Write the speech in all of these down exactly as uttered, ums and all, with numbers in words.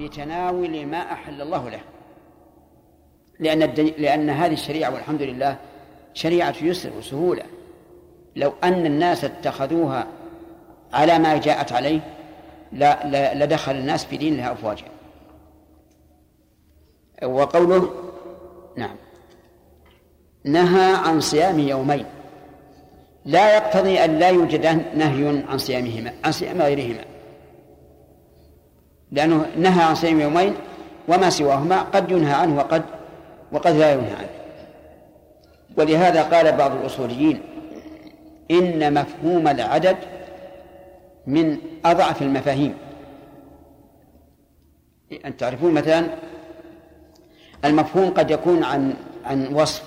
بتناول ما أحل الله له، لأن, لأن هذه الشريعة والحمد لله شريعة يسر وسهولة. لو أن الناس اتخذوها على ما جاءت عليه لدخل الناس في دين لها أفواجا. وقوله نعم نهى عن صيام يومين لا يقتضي أن لا يوجد نهي عن صيامهما عن صيام غيرهما، لأنه نهى عن صيام يومين وما سواهما قد ينهى عنه وقد وقد لا ينهى عنه. ولهذا قال بعض الأصوليين إن مفهوم العدد من أضعف المفاهيم. أن تعرفون مثلا المفهوم قد يكون عن عن وصف،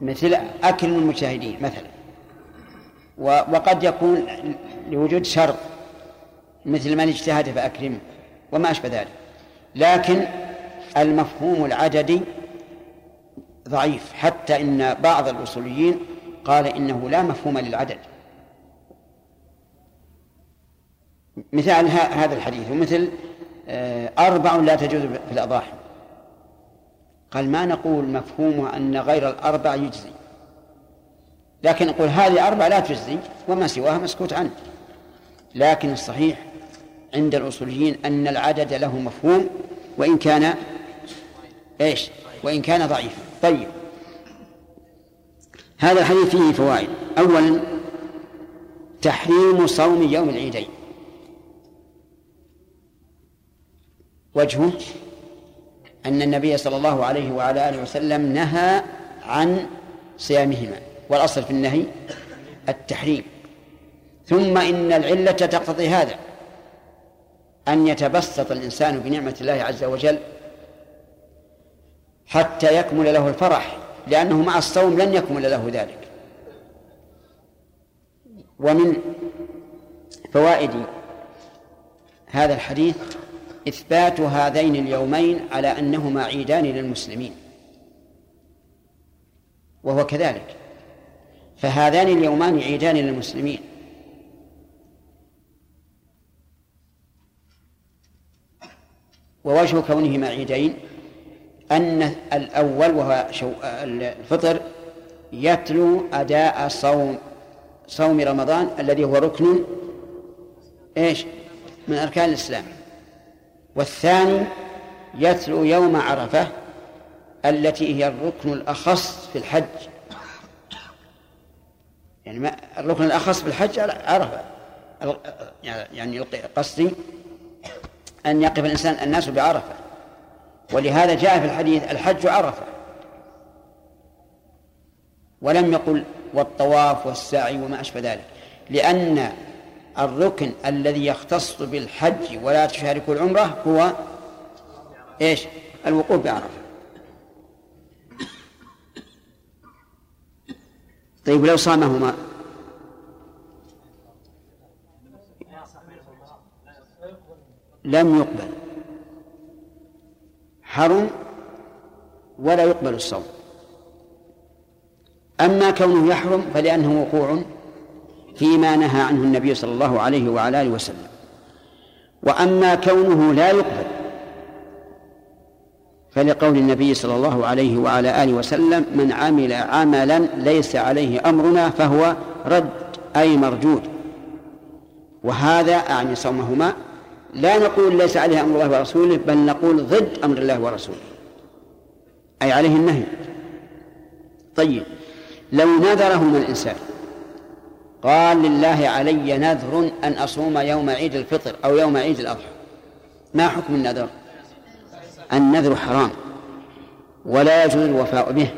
مثل أكل المجاهدين مثلا، وقد يكون لوجود شرط مثل من اجتهد فأكرمه وما أشبه ذلك. لكن المفهوم العددي ضعيف، حتى إن بعض الأصوليين قال إنه لا مفهوم للعدد. مثال هذا الحديث ومثل أربع لا تجوز في الأضاحي، قال ما نقول مفهومه أن غير الأربع يجزي، لكن نقول هذه أربع لا تجزي وما سواها مسكوت عنه. لكن الصحيح عند الأصوليين أن العدد له مفهوم وإن كان إيش وإن كان ضعيفا. طيب هذا الحديث فيه فوائد. أولا تحريم صوم يوم العيدين، وجهه أن النبي صلى الله عليه وعلى آله وسلم نهى عن صيامهما، والأصل في النهي التحريم. ثم إن العلة تقتضي هذا أن يتبسط الإنسان بنعمة الله عز وجل حتى يكمل له الفرح، لأنه مع الصوم لن يكمل له ذلك. ومن فوائد هذا الحديث إثبات هذين اليومين على أنهما عيدان للمسلمين، وهو كذلك، فهذان اليومان عيدان للمسلمين. ووجه كونهما عيدين أن الأول وهو الفطر يتلو أداء صوم صوم رمضان الذي هو ركن إيش من أركان الإسلام، والثاني يتلو يوم عرفة التي هي الركن الأخص في الحج، يعني الركن الأخص في الحج عرفة، يعني قصدي أن يقف الإنسان الناس بعرفة، ولهذا جاء في الحديث الحج عرفة، ولم يقل والطواف والسعي وما أشبه ذلك، لأن الركن الذي يختص بالحج ولا تشارك العمرة هو إيش الوقوف بعرفة. طيب لو صامهما لم يقبل، حرم ولا يقبل الصوم. أما كونه يحرم فلأنه وقوع فيما نهى عنه النبي صلى الله عليه وعلى آله وسلم. وأما كونه لا يقبل فلقول النبي صلى الله عليه وعلى آله وسلم من عمل عملا ليس عليه أمرنا فهو رد أي مردود. وهذا أعني صومهما، لا نقول ليس عليه أمر الله ورسوله، بل نقول ضد أمر الله ورسوله، أي عليه النهي. طيب لو نذرهما الإنسان قال لله علي نذر أن أصوم يوم عيد الفطر أو يوم عيد الأضحى، ما حكم النذر؟ النذر حرام ولا يجوز الوفاء به،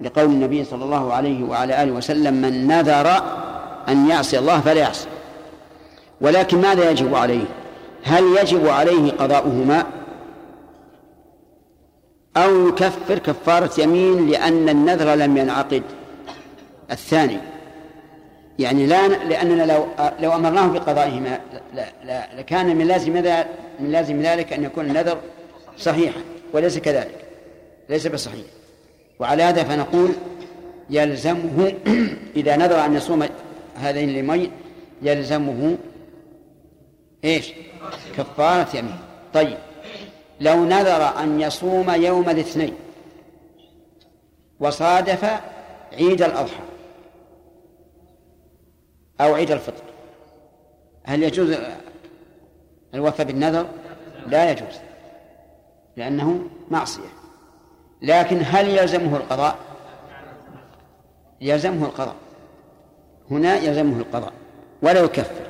لقول النبي صلى الله عليه وعلى آله وسلم من نذر أن يعصي الله فلا يعصي. ولكن ماذا يجب عليه؟ هل يجب عليه قضاؤهما أو يكفر كفارة يمين لأن النذر لم ينعقد؟ الثاني، يعني لا، لأننا لو, لو أمرناه بقضائهما لكان من لازم, من لازم ذلك أن يكون النذر صحيحا، وليس كذلك، ليس بصحيح. وعلى هذا فنقول يلزمه إذا نذر أن يصوم هذين اليومين يلزمه إيش؟ كفارة يمين. طيب لو نذر أن يصوم يوم الاثنين وصادف عيد الأضحى أو عيد الفطر، هل يجوز الوفاء بالنذر؟ لا يجوز، لأنه معصية. لكن هل يلزمه القضاء؟ يلزمه القضاء، هنا يلزمه القضاء ولا يكفر.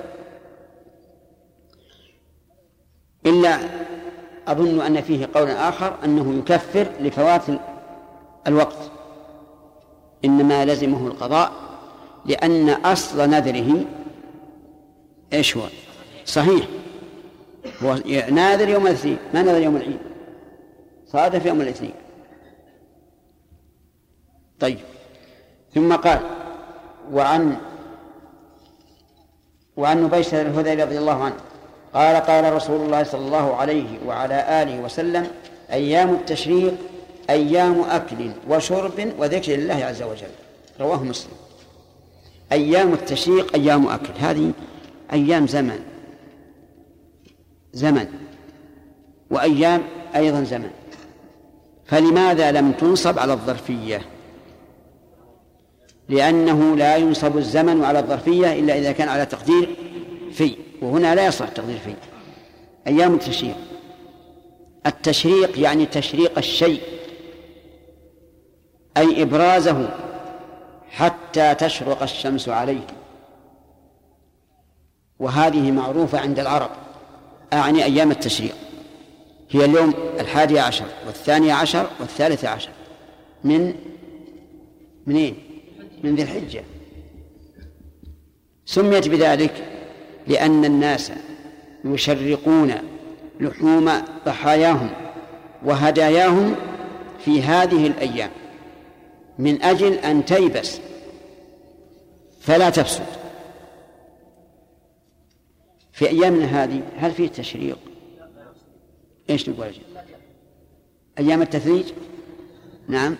إلا أظن أن فيه قول آخر أنه يكفر لفوات الوقت، إنما لزمه القضاء لأن أصل نذره إيش هو؟ صحيح، هو ناذر يوم الاثنين، ما ناذر يوم العيد، صادف يوم الاثنين. طيب ثم قال وعن وعن نبيشة الهذلي رضي الله عنه قال قال رسول الله صلى الله عليه وعلى آله وسلم: أيام التشريق أيام أكل وشرب وذكر الله عز وجل. رواه مسلم. أيام التشريق أيام أكل، هذه أيام زمن زمن وأيام أيضا زمن، فلماذا لم تنصب على الظرفية؟ لأنه لا ينصب الزمن على الظرفية إلا إذا كان على تقدير في، وهنا لا يصح تقدير في. أيام التشريق، التشريق يعني تشريق الشيء، أي إبرازه حتى تشرق الشمس عليه، وهذه معروفة عند العرب، أعني أيام التشريق هي اليوم الحادي عشر والثاني عشر والثالث عشر من منين؟ من ذي الحجة. سميت بذلك لأن الناس يشرقون لحوم ضحاياهم وهداياهم في هذه الأيام من أجل أن تيبس فلا تفسد. في أيامنا هذه هل فيه تشريق؟ إيش نقول؟ أيام التثليج؟ نعم،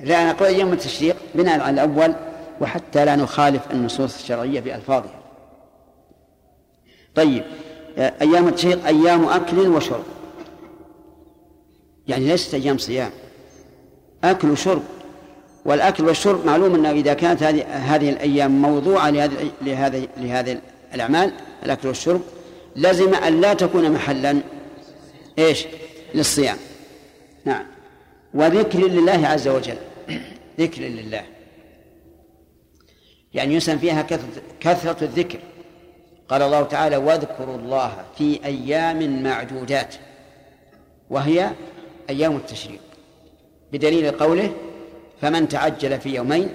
لا نقول أيام التشريق بناء على الأول وحتى لا نخالف النصوص الشرعية بألفاظها. طيب أيام التشريق أيام أكل وشرب، يعني ليست أيام صيام، أكل وشرب. والأكل والشرب معلوم أنه إذا كانت هذه الأيام موضوعة لهذه لهذه لهذه الأعمال الأكل والشرب لازم أن لا تكون محلا إيش؟ للصيام. نعم. وذكر لله عز وجل، ذكر لله يعني يسن فيها كثرة الذكر. قال الله تعالى: واذكروا الله في أيام معدودات، وهي أيام التشريق، بدليل قوله: فمن تعجل في يومين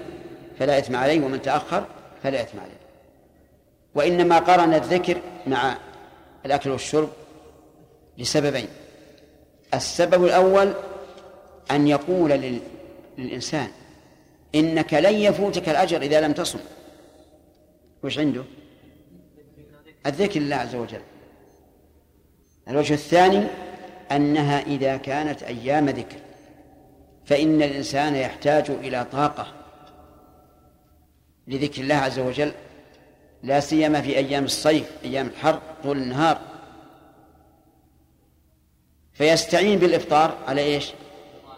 فلا إثم عليه ومن تأخر فلا إثم عليه. وإنما قرن الذكر مع الأكل والشرب لسببين: السبب الأول أن يقول للإنسان إنك لن يفوتك الأجر إذا لم تصم. وش عنده؟ الذكر لله عز وجل. الوجه الثاني أنها إذا كانت أيام ذكر فإن الإنسان يحتاج إلى طاقة لذكر الله عز وجل، لا سيما في أيام الصيف، أيام الحر طول النهار، فيستعين بالإفطار على إيش؟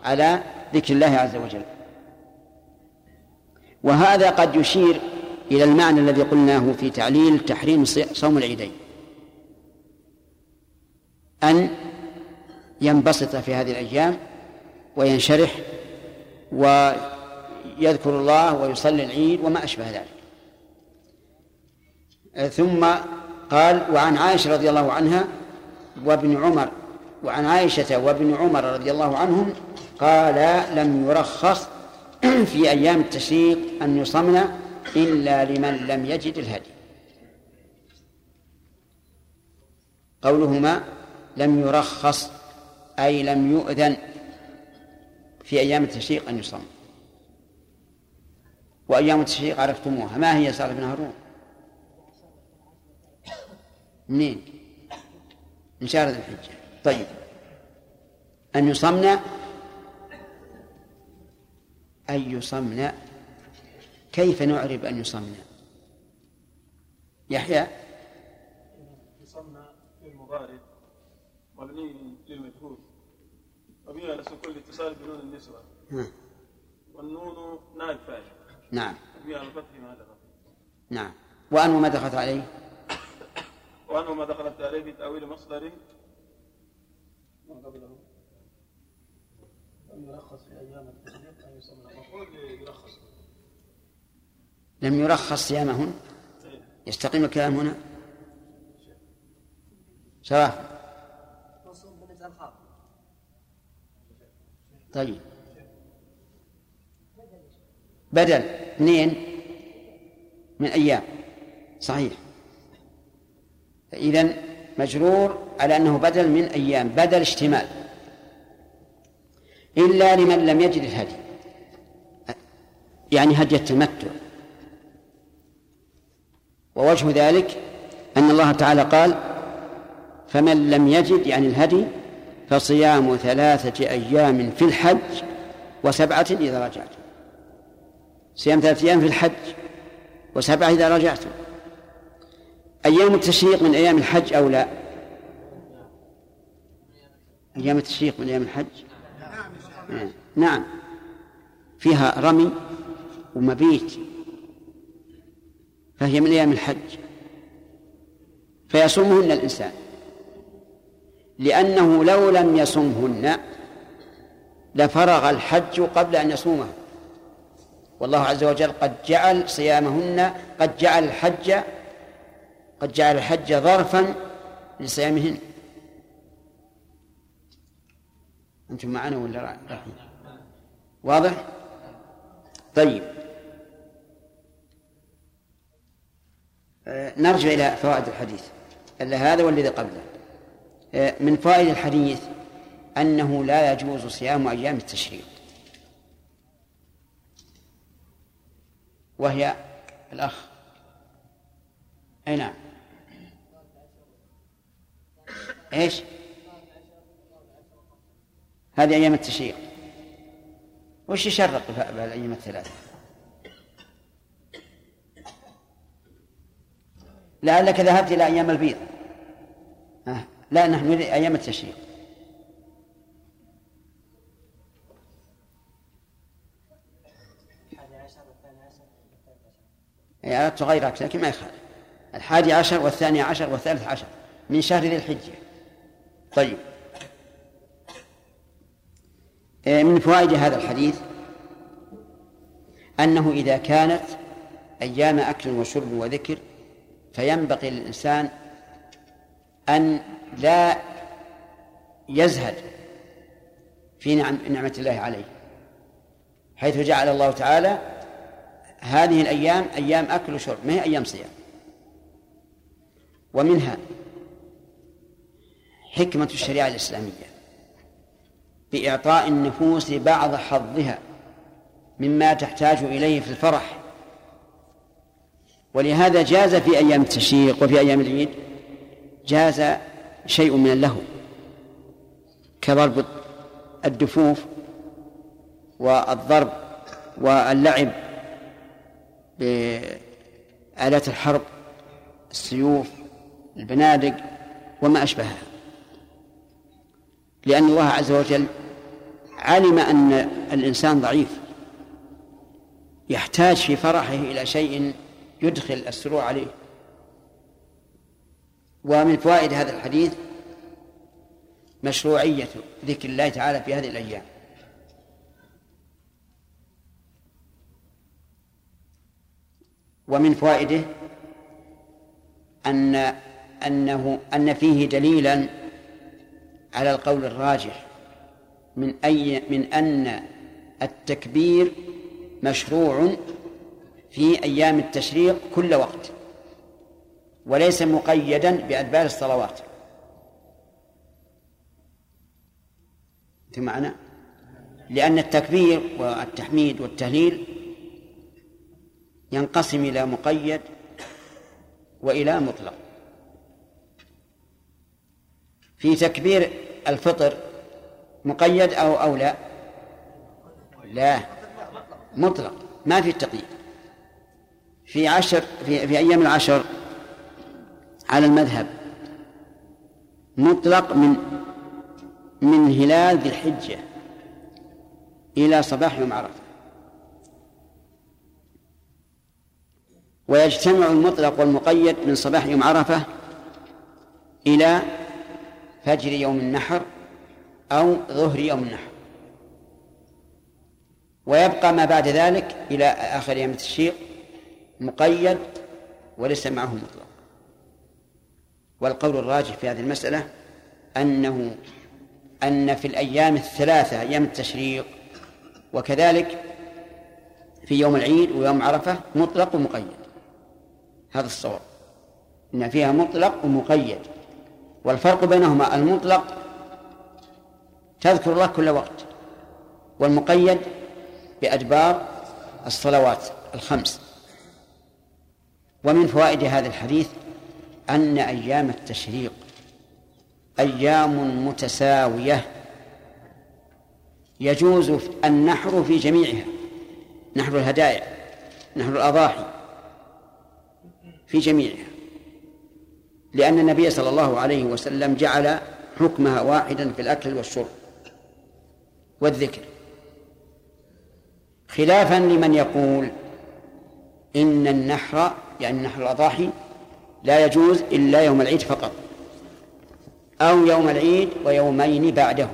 على ذكر الله عز وجل. وهذا قد يشير إلى المعنى الذي قلناه في تعليل تحريم صوم العيدين، أن ينبسط في هذه الأيام وينشرح ويذكر الله ويصلي العيد وما أشبه ذلك. ثم قال وعن عائشة رضي الله عنها وابن عمر وعن عائشة وابن عمر رضي الله عنهم قال: لم يرخص في أيام التشريق أن يصمنا إلا لمن لم يجد الهدي. قولهما لم يرخص أي لم يؤذن في أيام التشريق أن يصم. وأيام التشريق عرفتموها، ما هي سعد بن هارون؟ منين؟ من شهر ذي الحجة. طيب أن يصمنا، أن يصمنا كيف نعرب أن يصمنا؟ يحيى يسمى للمضارع مبني للمجهول وبها نسب كل اتصال بنون النسوة والنون نائب فاعل. نعم. وبها الفتح ما دخل. نعم. وأنه ما دخلت عليه. وأنه ما دخلت عليه بتأويل مصدر ما قبله. لم يرخص في أيام التشريق أن يسمى المفعول يرخص. لم يرخص صيامهن. يستقيم الكلام هنا. شباب. طيب بدل منين؟ من أيام. صحيح. إذن مجرور على أنه بدل من أيام بدل اشتمال إلا لمن لم يجد الهدي، يعني هدي التمتع. ووجه ذلك أن الله تعالى قال فمن لم يجد يعني الهدي فصيام ثلاثة أيام في الحج وسبعة إذا رجعت. صيام ثلاثة أيام في الحج وسبعة إذا رجعت. أيام التشريق من أيام الحج أو لا؟ أيام التشريق من أيام الحج. نعم. فيها رمي ومبيت فهي من أيام الحج فيصومهن الإنسان، لأنه لو لم يصمهن لفرغ الحج قبل أن يصومه، والله عز وجل قد جعل صيامهن قد جعل الحج قد جعل الحج ظرفا لصيامهن. أنتم معنا ولا رحمة؟ واضح؟ طيب نرجع إلى فوائد الحديث إلا هذا والذي قبله. من فوائد الحديث أنه لا يجوز صيام أيام التشريق، وهي الأخ. أي نعم. إيش هذه أيام التشريق؟ وش يشرق بالأيام الثلاثة؟ لعلك ذهبت إلى أيام البيض. أه. لا، نحن نريد أيام التشريق. يعني أردت غيرك لكن ما يخالف. الحادي عشر والثاني عشر والثالث عشر من شهر ذي الحجة. طيب من فوائد هذا الحديث أنه إذا كانت أيام أكل وشرب وذكر فينبغي للإنسان أن لا يزهد في نعمة الله عليه، حيث جعل الله تعالى هذه الأيام أيام أكل وشرب ما هي أيام صيام. ومنها حكمة الشريعة الإسلامية بإعطاء النفوس بعض حظها مما تحتاج إليه في الفرح، ولهذا جاز في أيام التشريق وفي أيام العيد جاز شيء من اللهو كضرب الدفوف والضرب واللعب بآلات الحرب، السيوف، البنادق وما أشبهها، لأن الله عز وجل علم أن الإنسان ضعيف يحتاج في فرحه إلى شيء يدخل السرور عليه. ومن فوائد هذا الحديث مشروعية ذكر الله تعالى في هذه الأيام، ومن فوائده أن أنه أن فيه دليلا على القول الراجح من أي من أن التكبير مشروع في أيام التشريق كل وقت، وليس مقيدا بأدبار الصلوات. أنتم معنا؟ لأن التكبير والتحميد والتهليل ينقسم إلى مقيد وإلى مطلق. في تكبير الفطر مقيد أو أو لا؟ لا، مطلق ما في تقييد. في عشر في, في أيام العشر على المذهب مطلق من من هلال ذي الحجة إلى صباح يوم عرفة. ويجتمع المطلق والمقيد من صباح يوم عرفة إلى فجر يوم النحر أو ظهر يوم النحر، ويبقى ما بعد ذلك إلى آخر يوم التشريق مقيد وليس معه مطلق. والقول الراجح في هذه المسألة أنه أن في الأيام الثلاثة أيام التشريق وكذلك في يوم العيد ويوم عرفة مطلق ومقيد، هذا الصواب، إن فيها مطلق ومقيد. والفرق بينهما المطلق تذكر الله كل وقت، والمقيد بأدبار الصلوات الخمس. ومن فوائد هذا الحديث أن أيام التشريق أيام متساوية يجوز النحر في جميعها، نحر الهدايا نحر الأضاحي في جميعها، لأن النبي صلى الله عليه وسلم جعل حكمها واحدا في الأكل والشرب والذكر، خلافا لمن يقول إن النحر يعني نحر الأضاحي لا يجوز إلا يوم العيد فقط أو يوم العيد ويومين بعده.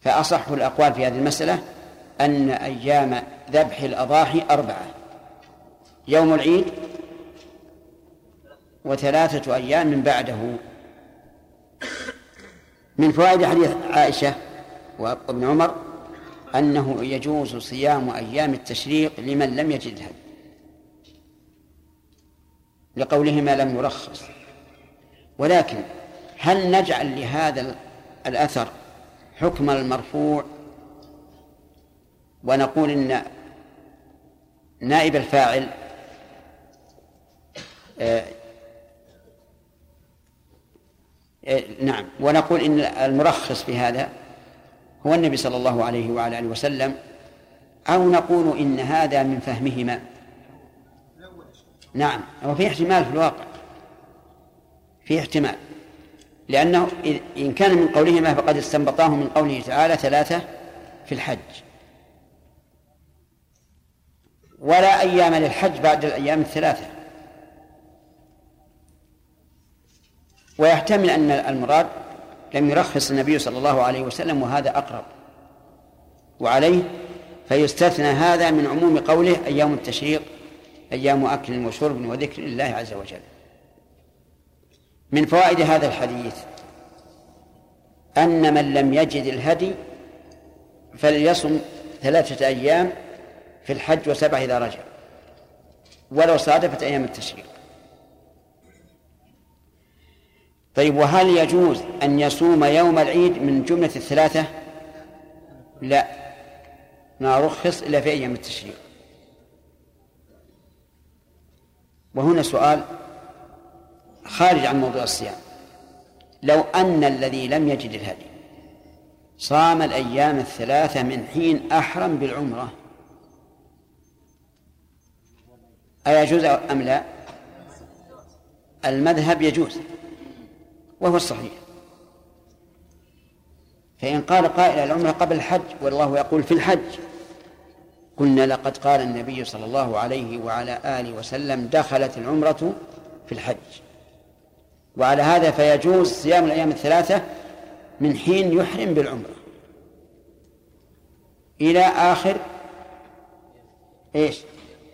فأصح الأقوال في هذه المسألة أن أيام ذبح الأضاحي أربعة: يوم العيد وثلاثة أيام من بعده. من فوائد حديث عائشة وابن عمر أنه يجوز صيام أيام التشريق لمن لم يجدها، لقولهما لم يرخص. ولكن هل نجعل لهذا الأثر حكم المرفوع ونقول إن نائب الفاعل آه آه نعم ونقول إن المرخص في هذا هو النبي صلى الله عليه وعلى آله وسلم، أو نقول إن هذا من فهمهما؟ نعم، وفي احتمال في الواقع، في احتمال، لأنه إن كان من قولهما فقد استنبطاه من قوله تعالى ثلاثة في الحج، ولا أيام للحج بعد الأيام الثلاثة. ويحتمل أن المراد لم يرخص النبي صلى الله عليه وسلم، وهذا أقرب، وعليه فيستثنى هذا من عموم قوله أيام التشريق أيام أكل وشرب وذكر لله عز وجل. من فوائد هذا الحديث أن من لم يجد الهدي فليصم ثلاثة أيام في الحج وسبع إذا رجع ولو صادفت أيام التشريق. طيب، وهل يجوز أن يصوم يوم العيد من جملة الثلاثة؟ لا، ما رخص إلا في أيام التشريق. وهنا سؤال خارج عن موضوع الصيام: لو أن الذي لم يجد الهدي صام الأيام الثلاثة من حين أحرم بالعمرة أيجوز أم لا؟ المذهب يجوز وهو الصحيح. فإن قال قائل العمرة قبل الحج والله يقول في الحج، قلنا لقد قال النبي صلى الله عليه وعلى آله وسلم دخلت العمرة في الحج. وعلى هذا فيجوز صيام الأيام الثلاثة من حين يحرم بالعمرة إلى آخر إيش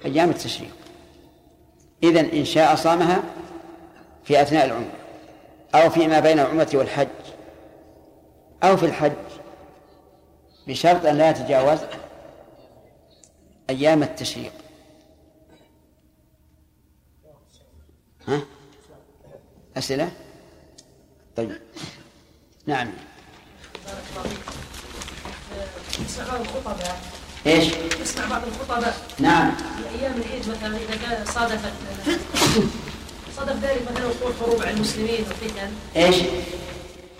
أيام التشريق، إذن إن شاء صامها في أثناء العمرة أو فيما بين العمرة والحج أو في الحج، بشرط أن لا يتجاوز أيام التشريق. ها؟ أسئلة؟ طيب، نعم. تسمع بعض الخطباء. إيش؟ تسمع بعض الخطباء. نعم. في أيام العيد مثلا إذا كان صادف صادف ذلك مثلا وقوع حروب على المسلمين وفتن. إيش؟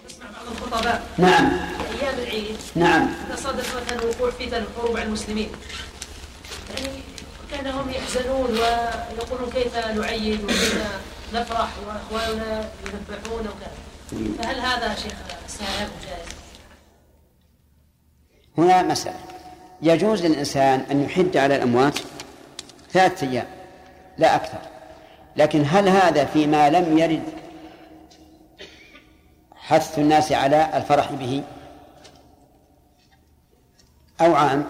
تسمع بعض الخطباء. نعم. في أيام العيد. نعم. إذا صادف مثلا وقوع فتن وحروب على المسلمين. يعني كانهم يحزنون ويقولون كيف نعيد وكيف نفرح واخواننا يذبحون وكذا، فهل هذا شيخ سائغ وجائز؟ هنا مسألة، يجوز للإنسان أن يحد على الأموات ثلاثة أيام لا أكثر، لكن هل هذا فيما لم يرد حث الناس على الفرح به أو عام؟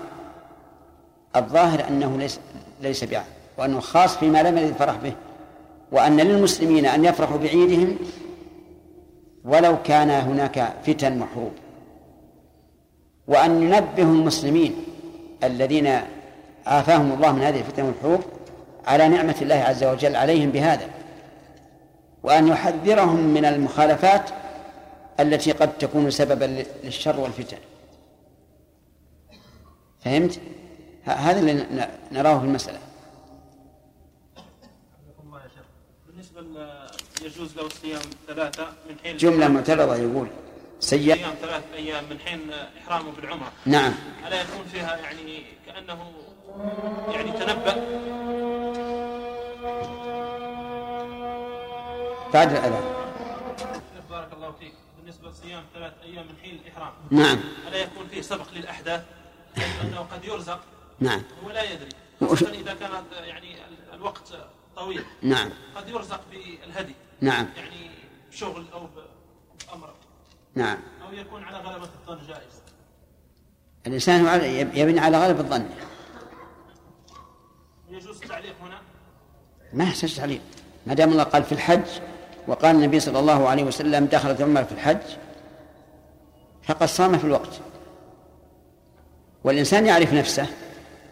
الظاهر أنه ليس, ليس بعام، وأنه خاص فيما لم يرد الفرح به، وأن للمسلمين أن يفرحوا بعيدهم ولو كان هناك فتن وحروب، وأن ينبه المسلمين الذين عافاهم الله من هذه الفتن والحروب على نعمة الله عز وجل عليهم بهذا، وأن يحذرهم من المخالفات التي قد تكون سببا للشر والفتن. فهمت؟ هذا اللي نراه في المسألة. بالنسبة يجوز لو صيام ثلاثة من حين جملة معترضة، يقول سيام ثلاث أيام من حين إحرامه بالعمرة، نعم، ألا يكون فيها يعني كأنه يعني تنبأ بعد الأذان؟ بارك الله فيك. بالنسبة لصيام ثلاث أيام من حين الإحرام، نعم، ألا يكون فيه سبق للأحداث، لأنه قد يرزق، نعم، هو لا يدري، خصوصا إذا كانت يعني الوقت طويل، نعم، قد يرزق بالهدي، نعم، يعني بشغل أو بأمر، نعم، أو يكون على غلبة الظن جائز. الإنسان يبني على غلبة الظن. يجوز التعليق هنا؟ ما يحتاج تعليق، ما دام الله قال في الحج، وقال النبي صلى الله عليه وسلم دخلت العمر في الحج، فقد صام في الوقت، والإنسان يعرف نفسه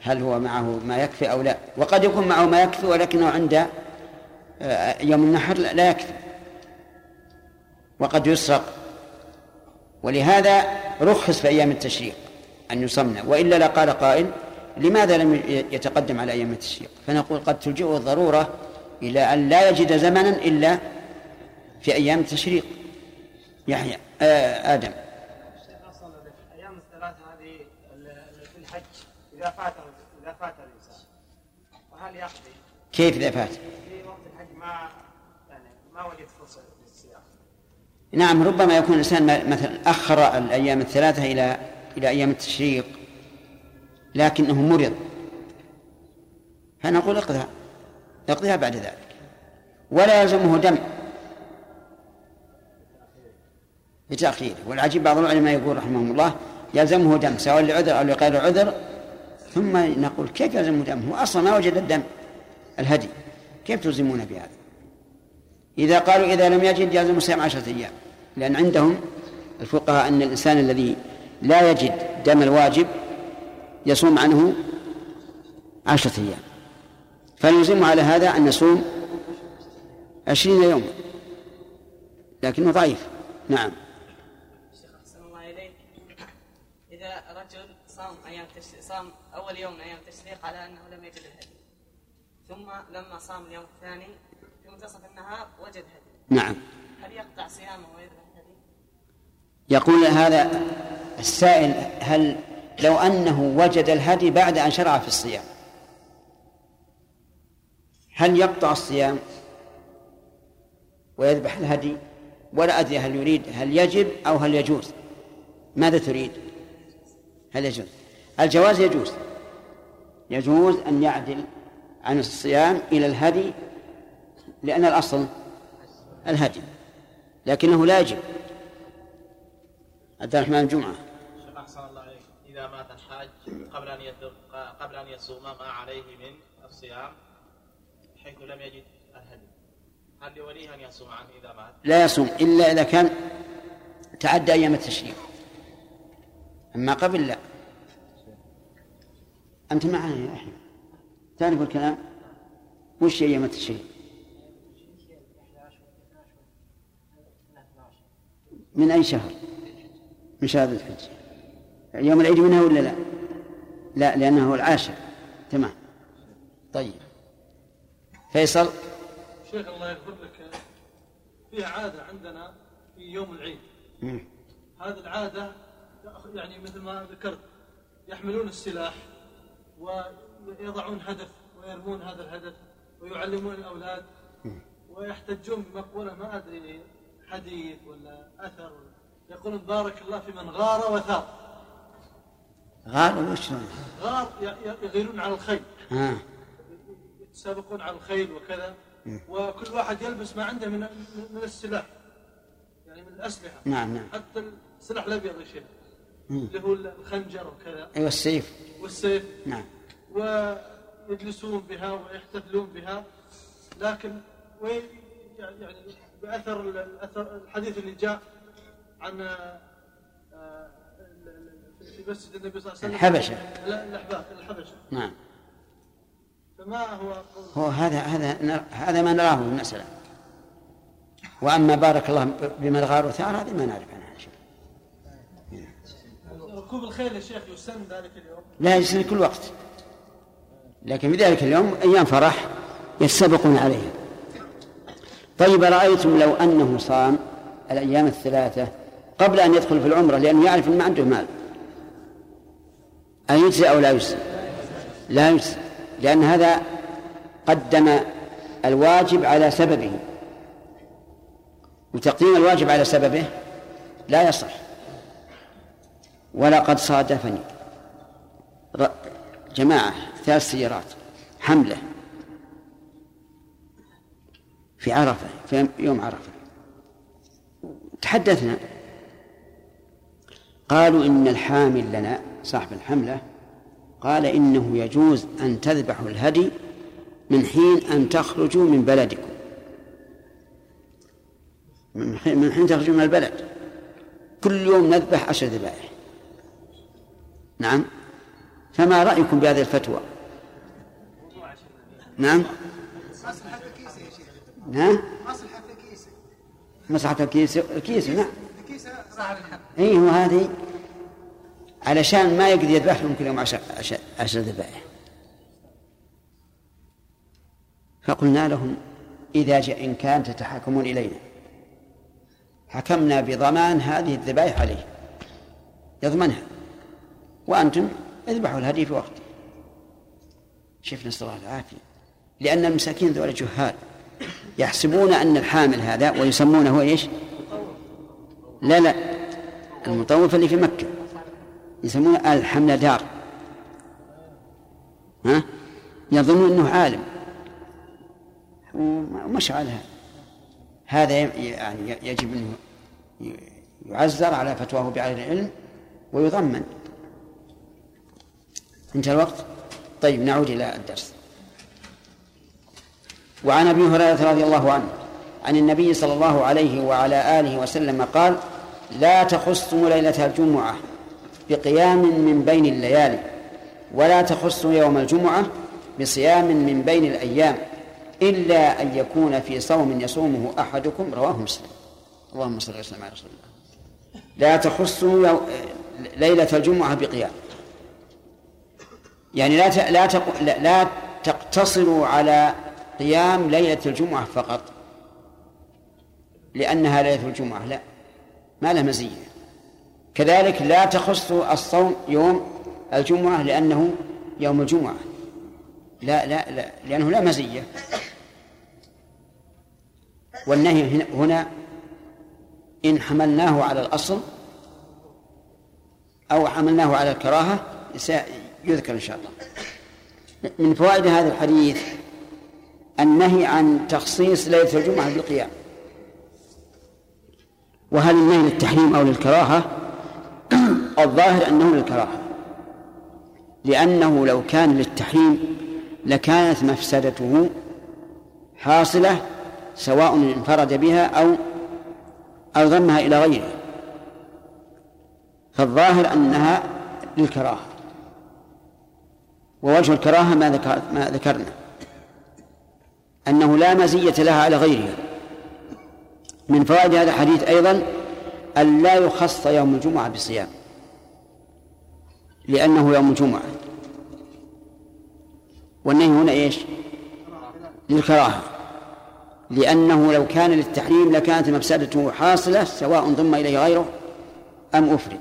هل هو معه ما يكفي أو لا، وقد يكون معه ما يكفي ولكنه عند يوم النحر لا يكفي، وقد يسرق، ولهذا رخص في أيام التشريق أن يصمنا، وإلا لقال قائل لماذا لم يتقدم على أيام التشريق؟ فنقول قد تلجئه الضرورة إلى أن لا يجد زمنا إلا في أيام التشريق. يحيى آه آدم أصلا الأيام الثلاثة هذه في الحج إذا فات إذا فات الإنسان، وهل يقضي؟ كيف إذا فات؟ في وقت الحج ما يعني ما وجد فرصة للسياحة. نعم، ربما يكون الإنسان مثلا أخر الأيام الثلاثة إلى إلى أيام التشريق لكنه مرض، فنقول اقضها اقضها بعد ذلك، ولا يلزمه دم بتأخيره. والعجيب بعض العلماء يقول رحمهم الله يلزمه دم سواء لعذر أو لغير عذر، ثم نقول كيف يلزمه دم؟ هو أصلا ما وجد الدم الهدي، كيف تلزمون بهذا؟ إذا قالوا إذا لم يجد يلزم صيام عشرة أيام، لأن عندهم الفقهاء أن الإنسان الذي لا يجد دم الواجب يصوم عنه عشرة أيام، فنلزمه على هذا أن نصوم عشرين يوم، لكنه ضعيف. نعم. إذا رجل صام أيام تشريق، صام أول يوم من أيام تشريق على أنه لم يجد الهدي، ثم لما صام اليوم الثاني في منتصف النهار وجد هدي، نعم، هل يقطع صيامه ويذبح الهدي؟ يقول هذا السائل هل لو أنه وجد الهدي بعد أن شرع في الصيام هل يقطع الصيام ويذبح الهدي؟ ولا أدري هل يريد هل يجب أو هل يجوز؟ ماذا تريد؟ هل يجوز؟ الجواز يجوز، يجوز أن يعدل عن الصيام إلى الهدي، لأن الأصل الهدي، لكنه لا يجب. عبد الرحمن الجمعة شيخ أحسن الله عليك، إذا مات الحاج قبل أن قبل أن يصوم ما عليه من الصيام حيث لم يجد الهدي، هل لوليه أن يصوم عنه إذا مات؟ لا يصوم إلا إذا كان تعدى أيام التشريق، أما قبل لا. أنت معنا يا أحمد تعرف الكلام؟ وش أيام التشريق؟ من أي شهر؟ من شهر ذي الحجة. يوم العيد منها ولا لا؟ لا، لأنه العاشر. تمام. طيب فيصل شيخ الله يغفر لك، في عادة عندنا في يوم العيد، هذه العادة يعني مثل ما ذكرت يحملون السلاح ويضعون هدف ويرمون هذا الهدف ويعلمون الأولاد و ويحتجون بمقوله ما أدري حديث ولا أثر، يقولون بارك الله في من غار وثار. غار وشلون؟ غار يغيرون على الخيل، يتسابقون على الخيل وكذا، وكل واحد يلبس ما عنده من من السلاح، يعني من الأسلحة. نعم نعم. حتى السلاح الأبيض يشيله، اللي هو الخنجر وكذا. أيوة السيف. والسيف. نعم. ويجلسون بها ويحتفلون بها، لكن وين يعني بأثر الأثر الحديث اللي جاء عن في مسجد النبي صلى الله عليه وسلم. الحبشة. الأحباش الحبشة. نعم. فما هو قول؟ هو هذا هذا هذا ما نراه من المسألة. وأما بارك الله بمن غار وثار هذه ما نعرف عنها شيء. ركوب الخيل يا شيخ يسن ذلك اليوم؟ لا يسن كل وقت. لكن بذلك اليوم أيام فرح يتسابقون عليها. طيب رأيتم لو أنه صام الأيام الثلاثة قبل أن يدخل في العمرة لأنه يعرف أن ما عنده مال، أيجزي أو لا يجزي؟ لا يجزي، لأن هذا قدم الواجب على سببه، وتقديم الواجب على سببه لا يصح. ولقد صادفني جماعة ثلاث سيارات حملة في عرفة في يوم عرفة، تحدثنا قالوا إن الحامل لنا صاحب الحملة قال إنه يجوز أن تذبحوا الهدي من حين أن تخرجوا من بلدكم، من حين تخرجوا من البلد كل يوم نذبح عشر ذبائح. نعم. فما رأيكم بهذه الفتوى؟ نعم. نعم. مصلحة الكيسة. مصلحة الكيسة. الكيسة نعم. الكيسة صاحب الحمل. إيه هو هذه علشان ما يقدر يذبح لهم كل يوم عشر عشر عشر ذبائح. فقلنا لهم إذا جاء إن كان تتحاكمون إلينا حكمنا بضمان هذه الذبائح عليه يضمنها، وأنتم اذبحوا الهدي في وقته. شفنا الصلاة العافية، لأن المساكين ذولا جهال يحسبون أن الحامل هذا ويسمونه إيش؟ لا لا المطوف اللي في مكة يسمونه الحملة دار، ها؟ يظنون أنه عالم ومشعلها. هذا يعني يجب أن يعزر على فتواه بعين العلم ويضمن. انتهى الوقت. طيب نعود إلى الدرس. وعن أبي هريرة رضي الله عنه عن النبي صلى الله عليه وعلى آله وسلم قال: لا تخصوا ليلة الجمعة بقيام من بين الليالي، ولا تخصوا يوم الجمعة بصيام من بين الأيام، إلا أن يكون في صوم يصومه أحدكم. رواه مسلم. اللهم صل وسلم على رسول الله. لا تخصوا ليلة الجمعة بقيام، يعني لا لا لا تقتصروا على قيام ليلة الجمعة فقط، لأنها ليلة الجمعة لا ما لها مزية. كذلك لا تخص الصوم يوم الجمعة لأنه يوم الجمعة لا لا لا لأنه لا مزية. والنهي هنا إن حملناه على الأصل أو حملناه على الكراهة يذكر إن شاء الله. من فوائد هذا الحديث النهي عن تخصيص ليلة الجمعة بالقيام. وهل النهي للتحريم أو للكراهة؟ الظاهر أنه للكراهة، لأنه لو كان للتحريم لكانت مفسدته حاصلة سواء انفرد بها أو أو ضمها إلى غيره. فالظاهر أنها للكراهة، ووجه الكراهة ما, ذكر ما ذكرنا أنه لا مزية لها على غيرها. من فوائد هذا الحديث أيضا أن لا يخص يوم الجمعة بصيام لأنه يوم الجمعة، والنهي هنا إيش؟ للكراهة، لأنه لو كان للتحريم لكانت مفسدته حاصلة سواء ضم إليه غيره أم أفرد.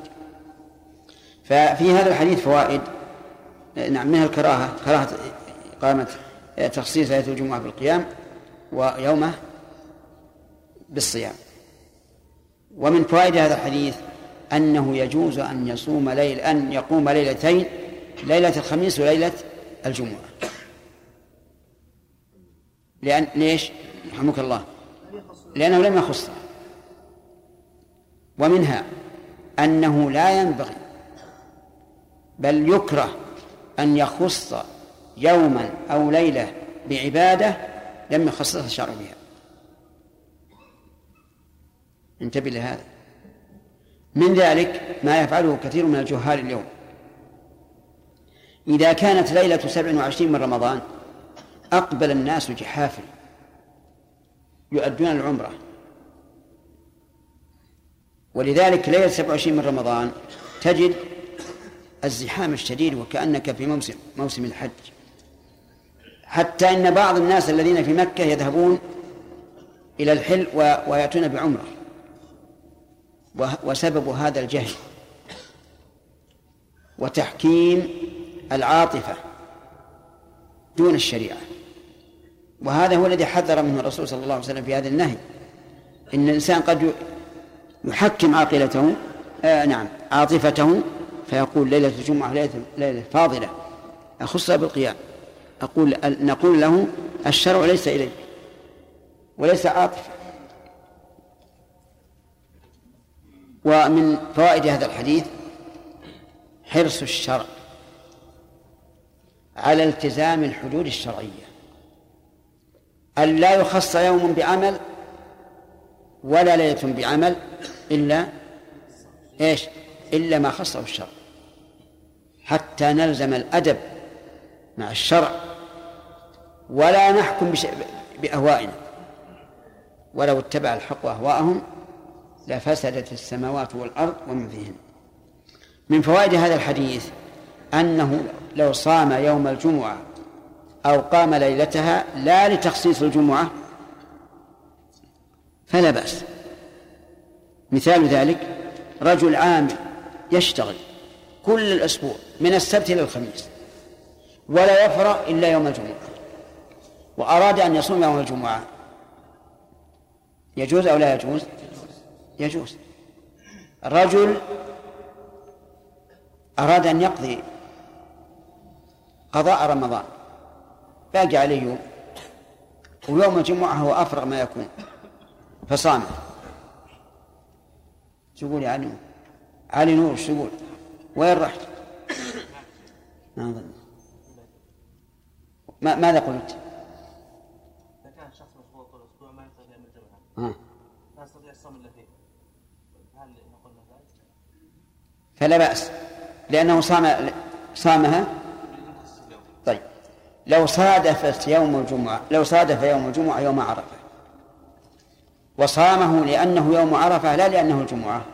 ففي هذا الحديث فوائد، نعم، منها الكراهة، كراهة قامت تخصيص ليلة الجمعة بالقيام ويومه بالصيام. ومن فوائد هذا الحديث أنه يجوز أن يصوم ليل أن يقوم ليلتين، ليلة الخميس وليلة الجمعة. لأن ليش؟ رحمك الله، لأنه لم يخصها. ومنها أنه لا ينبغي بل يكره أن يخص يوما أو ليلة بعبادة لم يخصصها الشرع بها. انتبه لهذا. من ذلك ما يفعله كثير من الجهال اليوم، إذا كانت ليلة سبع وعشرين من رمضان أقبل الناس جحافل يؤدون العمرة، ولذلك ليلة سبع وعشرين من رمضان تجد الزحام الشديد وكأنك في موسم موسم الحج، حتى إن بعض الناس الذين في مكة يذهبون إلى الحل ويأتون بعمرة، وسبب هذا الجهل وتحكيم العاطفة دون الشريعة. وهذا هو الذي حذر منه الرسول صلى الله عليه وسلم في هذا النهي، إن الإنسان قد يحكم عاقلته آه نعم عاطفته فيقول ليلة الجمعة ليلة فاضلة أخصها بالقيام. أقول نقول له الشرع ليس إليه وليس عاطفة. ومن فوائد هذا الحديث حرص الشرع على التزام الحدود الشرعية، أن لا يخص يوم بعمل ولا ليلة بعمل إلا إيش؟ إلا ما خصه الشرع، حتى نلزم الأدب مع الشرع ولا نحكم بأهوائنا، ولو اتبع الحق أهواءهم لفسدت السماوات والأرض ومن فيهن. من فوائد هذا الحديث أنه لو صام يوم الجمعة أو قام ليلتها لا لتخصيص الجمعة فلا بأس. مثال ذلك رجل عامل يشتغل كل الأسبوع من السبت إلى الخميس ولا يفرغ إلا يوم الجمعة، وأراد أن يصوم يوم الجمعة، يجوز أو لا يجوز؟ يجوز. الرجل أراد أن يقضي قضاء رمضان، باقي عليه يوم، ويوم الجمعة هو أفرغ ما يكون، فصامه. تقول يا علي نور، علي نور تقول وين رحت؟ ما ماذا قلت؟ إذا كان شخص مشغول طول الأسبوع ما يستطيع يوم الجمعة، لا يستطيع الصوم إلا فيه، هل نقول له ذلك؟ فلا بأس، لأنه صام صامها. طيب لو صادف يوم الجمعة لو صادف يوم الجمعة يوم عرفة وصامه لأنه يوم عرفة لا لأنه الجمعة،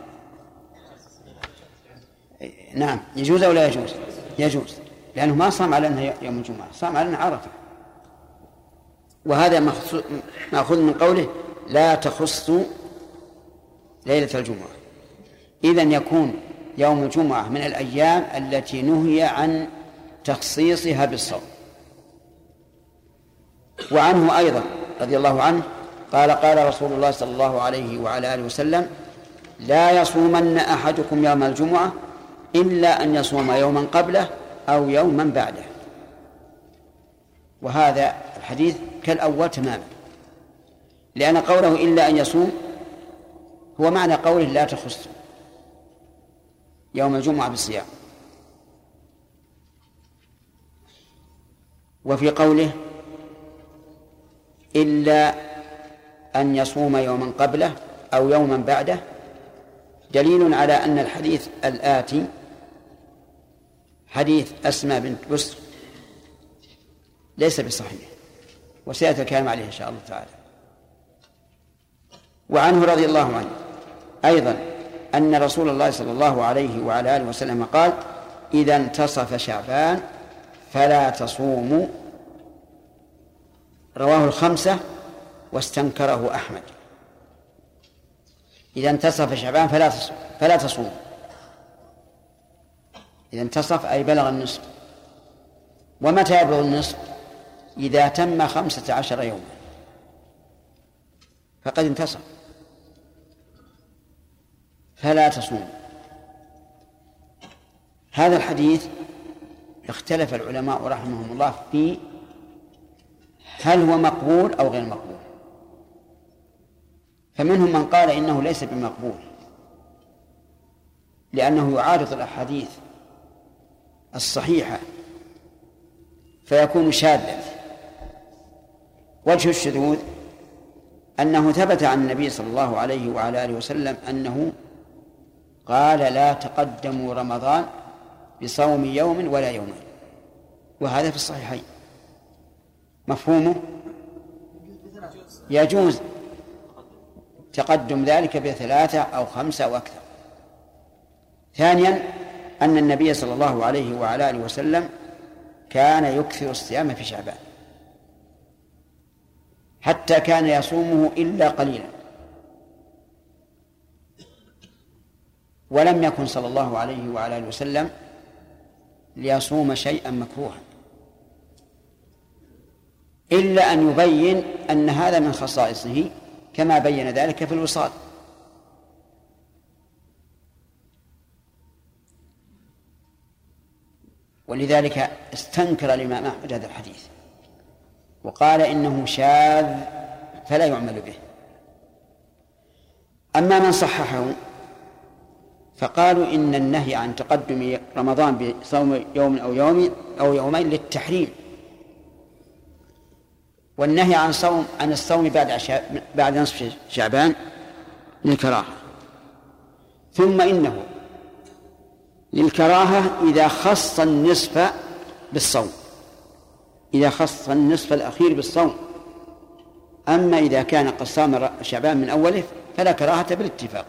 نعم يجوز أو لا يجوز؟ يجوز، لأنه ما صام على أنها يوم الجمعة، صام على أنها عرفة. وهذا مأخذ من قوله لا تخص ليلة الجمعة. إذن يكون يوم الجمعة من الأيام التي نهي عن تخصيصها بالصوم. وعنه أيضا رضي الله عنه قال قال رسول الله صلى الله عليه وعلى آله وسلم لا يصومن أحدكم يوم الجمعة إلا أن يصوم يوما قبله أو يوما بعده. وهذا الحديث كالأول تماما، لأن قوله إلا أن يصوم هو معنى قوله لا تخص يوم الجمعة بالصيام. وفي قوله إلا أن يصوم يوما قبله أو يوما بعده دليل على أن الحديث الآتي حديث أسماء بنت بسر ليس بصحيح، وسيأتي الكلام عليه إن شاء الله تعالى. وعنه رضي الله عنه أيضا أن رسول الله صلى الله عليه وعلى آله وسلم قال إذا انتصف شعبان فلا تصوموا، رواه الخمسة واستنكره أحمد. إذا انتصف شعبان فلا تصوم فلا تصوم إذا انتصف أي بلغ النصف. ومتى يبلغ النصف؟ إذا تم خمسة عشر يوما فقد انتصف. فلا تصوم. هذا الحديث اختلف العلماء رحمهم الله في هل هو مقبول أو غير مقبول، فمنهم من قال إنه ليس بمقبول لأنه يعارض الأحاديث الصحيحة فيكون شاذا. وجه الشذوذ أنه ثبت عن النبي صلى الله عليه وعلى آله وسلم أنه قال لا تقدموا رمضان بصوم يوم ولا يومين، وهذا في الصحيحين. مفهومه يجوز تقدم ذلك بثلاثة أو خمسة أو أكثر. ثانيا أن النبي صلى الله عليه وعلى آله وسلم كان يكثر الصيام في شعبان حتى كان يصومه إلا قليلا، ولم يكن صلى الله عليه وعلى آله وسلم ليصوم شيئا مكروها، إلا أن يبين أن هذا من خصائصه كما بين ذلك في الوصال. ولذلك استنكر الإمام أحمد هذا الحديث وقال إنه شاذ فلا يعمل به. أما من صححه فقالوا إن النهي عن تقدم رمضان بصوم يوم أو يومين أو يومين للتحريم، والنهي عن صوم عن الصوم بعد بعد نصف شعبان للكراهة. ثم إنه للكراهة إذا خص النصف بالصوم، إذا خص النصف الأخير بالصوم. أما إذا كان قصام شعبان من أوله فلا كراهة بالاتفاق.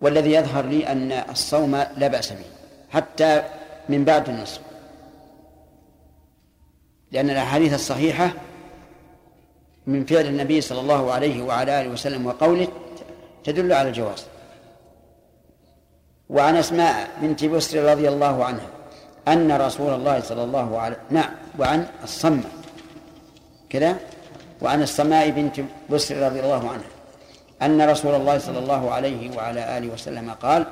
والذي يظهر لي أن الصوم لا بأس به حتى من بعد النصف، لأن الأحاديث الصحيحة من فعل النبي صلى الله عليه وعلى آله وسلم وقوله تدل على الجواز. وعن أسماء بنت بسر رضي الله عنها أن رسول الله صلى الله عليه نعم وعن الصماء كذا وعن الصماء بنت بسر رضي الله عنها أن رسول الله صلى الله عليه وعلى آله وسلم قال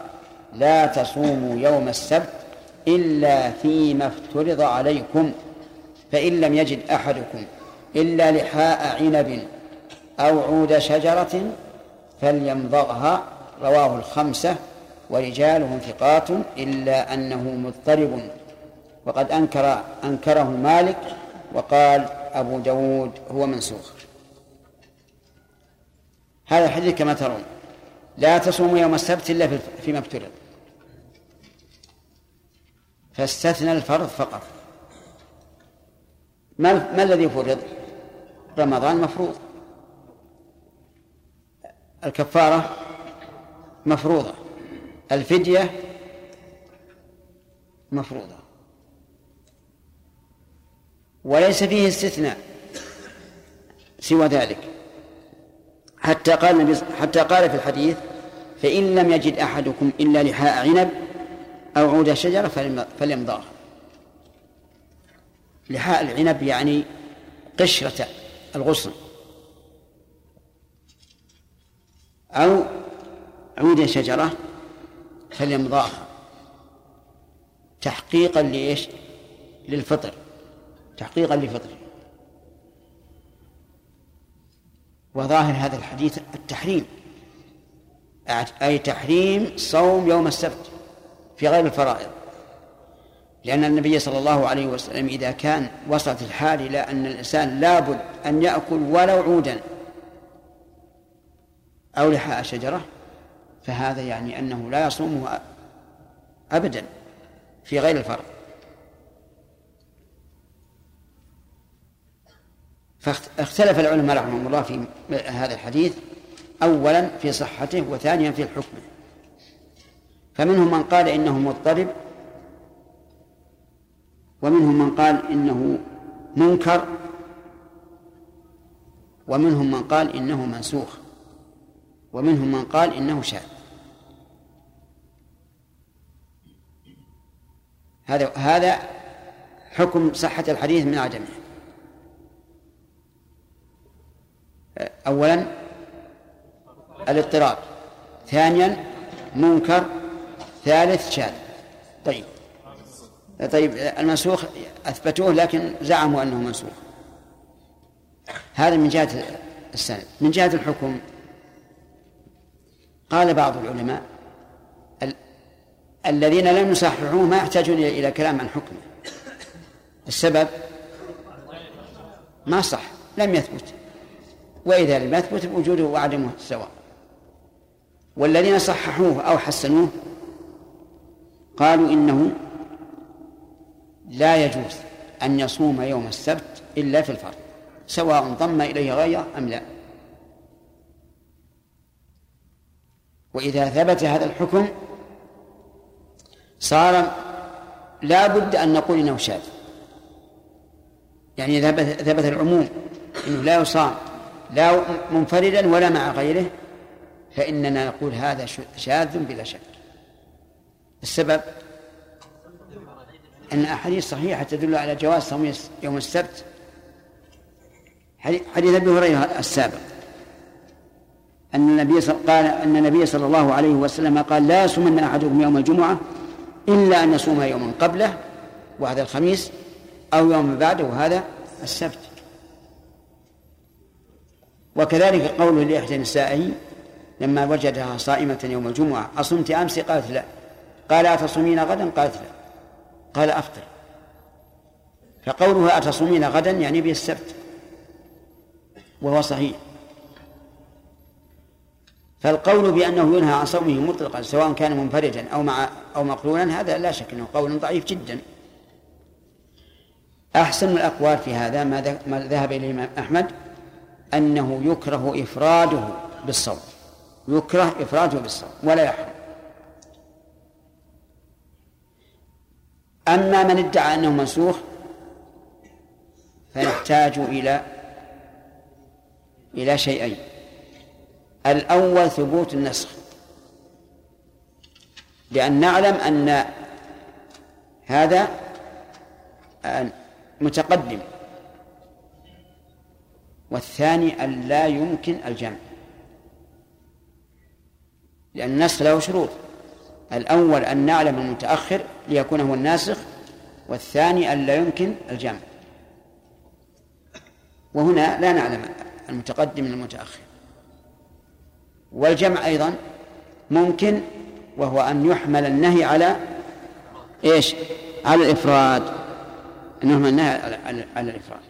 لا تصوموا يوم السبت إلا فيما افترض عليكم، فإن لم يجد أحدكم إلا لحاء عنب أو عود شجرة فليمضغها، رواه الخمسة ورجالهم ثقات إلا أنه مضطرب. وقد أنكر أنكره مالك وقال أبو داود هو منسوخ. هذا الحديث كما ترون لا تصوم يوم السبت إلا فيما افترض، فاستثنى الفرض فقط. ما, ما الذي فرض؟ رمضان مفروض، الكفارة مفروضة، الفدية مفروضة، وليس فيه استثناء سوى ذلك. حتى قال, حتى قال في الحديث فإن لم يجد أحدكم إلا لحاء عنب أو عود شجرة فليمضغها. لحاء العنب يعني قشرة الغصن، أو عود شجرة فليمضغها، تحقيقا لإيش؟ للفطر، تحقيقا لفطر. وظاهر هذا الحديث التحريم، أي تحريم صوم يوم السبت في غير الفرائض، لأن النبي صلى الله عليه وسلم إذا كان وصلت الحال إلى أن الإنسان لابد أن يأكل ولو عودا أو لحاء شجرة فهذا يعني أنه لا يصومه أبدا في غير الفرض. فاختلف العلماء رحمهم الله في هذا الحديث، أولا في صحته وثانيا في الحكم. فمنهم من قال إنه مضطرب، ومنهم من قال إنه منكر، ومنهم من قال إنه منسوخ، ومنهم من قال إنه شاذ. هذا هذا حكم صحة الحديث من عدمه. أولا الاضطراب، ثانيا منكر، ثالث شاذ. طيب طيب المنسوخ أثبتوه لكن زعموا أنه منسوخ، هذا من جهة السند. من جهة الحكم قال بعض العلماء ال- الذين لم يصححوه ما يحتاجون إلى كلام عن حكمه، السبب ما صح لم يثبت، وإذا لم يثبت بوجوده وعدمه سواء. والذين صححوه أو حسنوه قالوا إنه لا يجوز أن يصوم يوم السبت إلا في الفرض سواء انضم إليه غيره أم لا. وإذا ثبت هذا الحكم صار لا بد أن نقول إنه شاذ، يعني إذا ثبت العموم إنه لا يصام لا منفردا ولا مع غيره فإننا نقول هذا شاذ بلا شك. السبب أن أحاديث صحيحة تدل على جواز صوم يوم السبت، حديث أبي هريرة السابق أن النبي قال أن النبي صلى الله عليه وسلم قال لا يصومن أحدكم يوم الجمعة إلا أن يصوم يوما قبله وهذا الخميس أو يوم بعده وهذا السبت. وكذلك قوله لإحدى نسائه لما وجدها صائمة يوم الجمعة أصمت أمس؟ قالت لا. قال أتصومين غدا؟ قالت لا. قال أفطر. فقولها أتصومين غدا يعني به السبت وهو صحيح. فالقول بأنه ينهى عن صومه مطلقا سواء كان منفردا أو مع أو مقرونا هذا لا شك أنه قول ضعيف جدا. أحسن الأقوال في هذا ما ذهب إليه الإمام أحمد أنه يكره إفراده بالصوم، يكره إفراده بالصوم ولا يحرم. أما من ادعى أنه منسوخ فنحتاج إلى إلى شيئين. الأول ثبوت النسخ، لأن نعلم أن هذا متقدم. والثاني أن لا يمكن الجمع، لأن النسخ له شروط. الأول أن نعلم المتأخر ليكون هو الناسخ، والثاني أن لا يمكن الجمع، وهنا لا نعلم المتقدم من المتأخر. والجمع أيضا ممكن، وهو أن يحمل النهي على إيش؟ على الإفراد، أن يحمل النهي على, على الإفراد.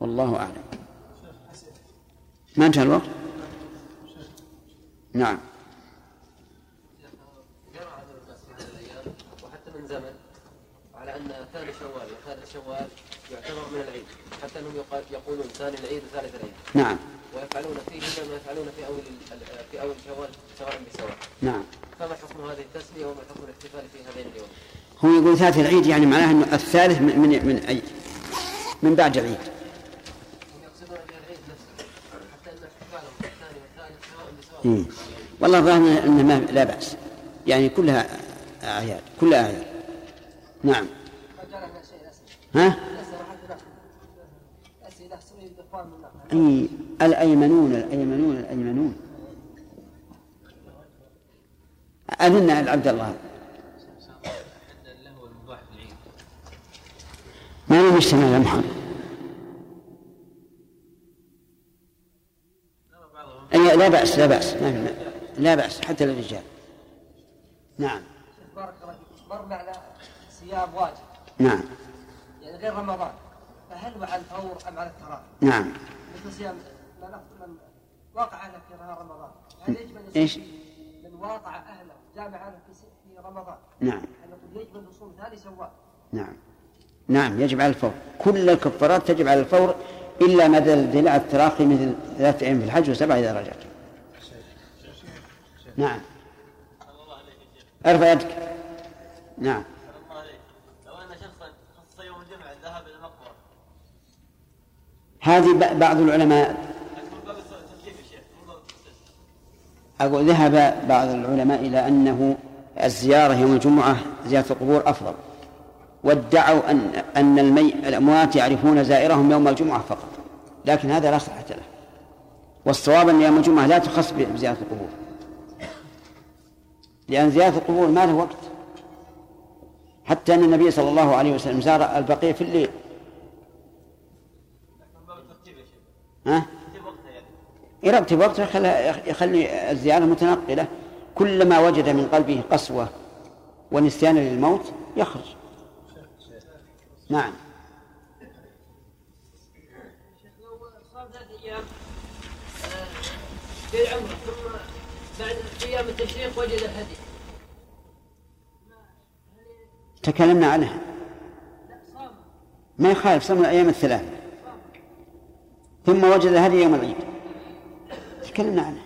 والله أعلم. ما انتهى الوقت؟ نعم. على أن ثاني شوال وثالث شوال يعتبر من العيد، حتى أنهم يقولون ثاني العيد وثالث العيد. نعم. ويفعلون فيه ما يفعلون في أول في أول شوال سواء بسواء. نعم. فما حكم هذه التسمية وما حكم الاحتفال في هذين اليوم؟ هو يقول ثالث العيد يعني معناه أنه الثالث من من من عيد من بعد العيد. هم يقصدون العيد نفسه حتى أن احتفالهم الثاني والثالث سواء بسواء. إيه. والله ظاهر أن لا بأس، يعني كلها أعياد كلها أعياد. نعم. ها؟ أي الأيمنون الأيمنون الأيمنون أذننا العبد الله ما نمجتنا يا محمد. أي لا بأس لا بأس لا بأس حتى للرجال. نعم. مرنا على صيام واجب. نعم. يعني غير رمضان، فهل هو على الفور أم على التراويح؟ نعم. مثل صيام من واقع أهله في رمضان، هل يجب أن إيش؟ من واقع أهله جامع أهله في رمضان. نعم. هل يجب أن يصوم ثاني شوال؟ نعم. نعم يجب على الفور، كل الكفارات تجب على الفور إلا ما دل على التراخي مثل ثلاثة أيام في الحج وسبعة إذا رجعت. نعم. أرفع يدك. نعم. لو أن شخصا خصص يوم الجمعة الذهاب إلى المقبرة. هذه بعض العلماء. أقول ذهب بعض العلماء إلى أنه الزيارة يوم الجمعة زيارة القبور أفضل، وادعوا أن أن المي... الأموات يعرفون زائرهم يوم الجمعة فقط، لكن هذا لا صحة له. والصواب أن أيام الجمعة لا تخص بزيارة القبور، لأن زيارة القبور ما له وقت، حتى أن النبي صلى الله عليه وسلم زار البقيع في الليل. ها؟ يربط بوقته، يخلي الزيارة متنقلة، كلما وجد من قلبه قسوة ونسيان للموت يخرج. نعم. في العمر ثم بعد ايام التشريق وجد الهدي، تكلمنا عنها، ما يخالف، صام الايام الثلاثه ثم وجد الهدي يوم العيد، تكلمنا عنها.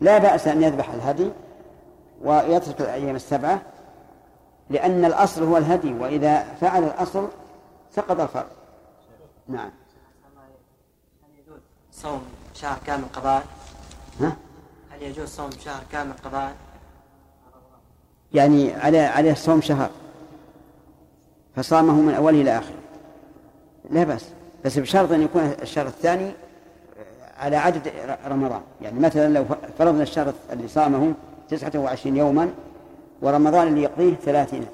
لا باس ان يذبح الهدي ويترك الايام السبعه، لان الاصل هو الهدي، واذا فعل الاصل سقط الفرض. نعم. صوم شهر كامل قضاء، ها؟ هل يجوز صوم شهر كامل قضاء؟ يعني على عليه صوم شهر فصامه من أوله إلى آخره، لا بأس، بس بشرط أن يكون الشهر الثاني على عدد رمضان. يعني مثلا لو فرضنا الشهر اللي صامه تسعة وعشرين يوما ورمضان اللي يقضيه ثلاثين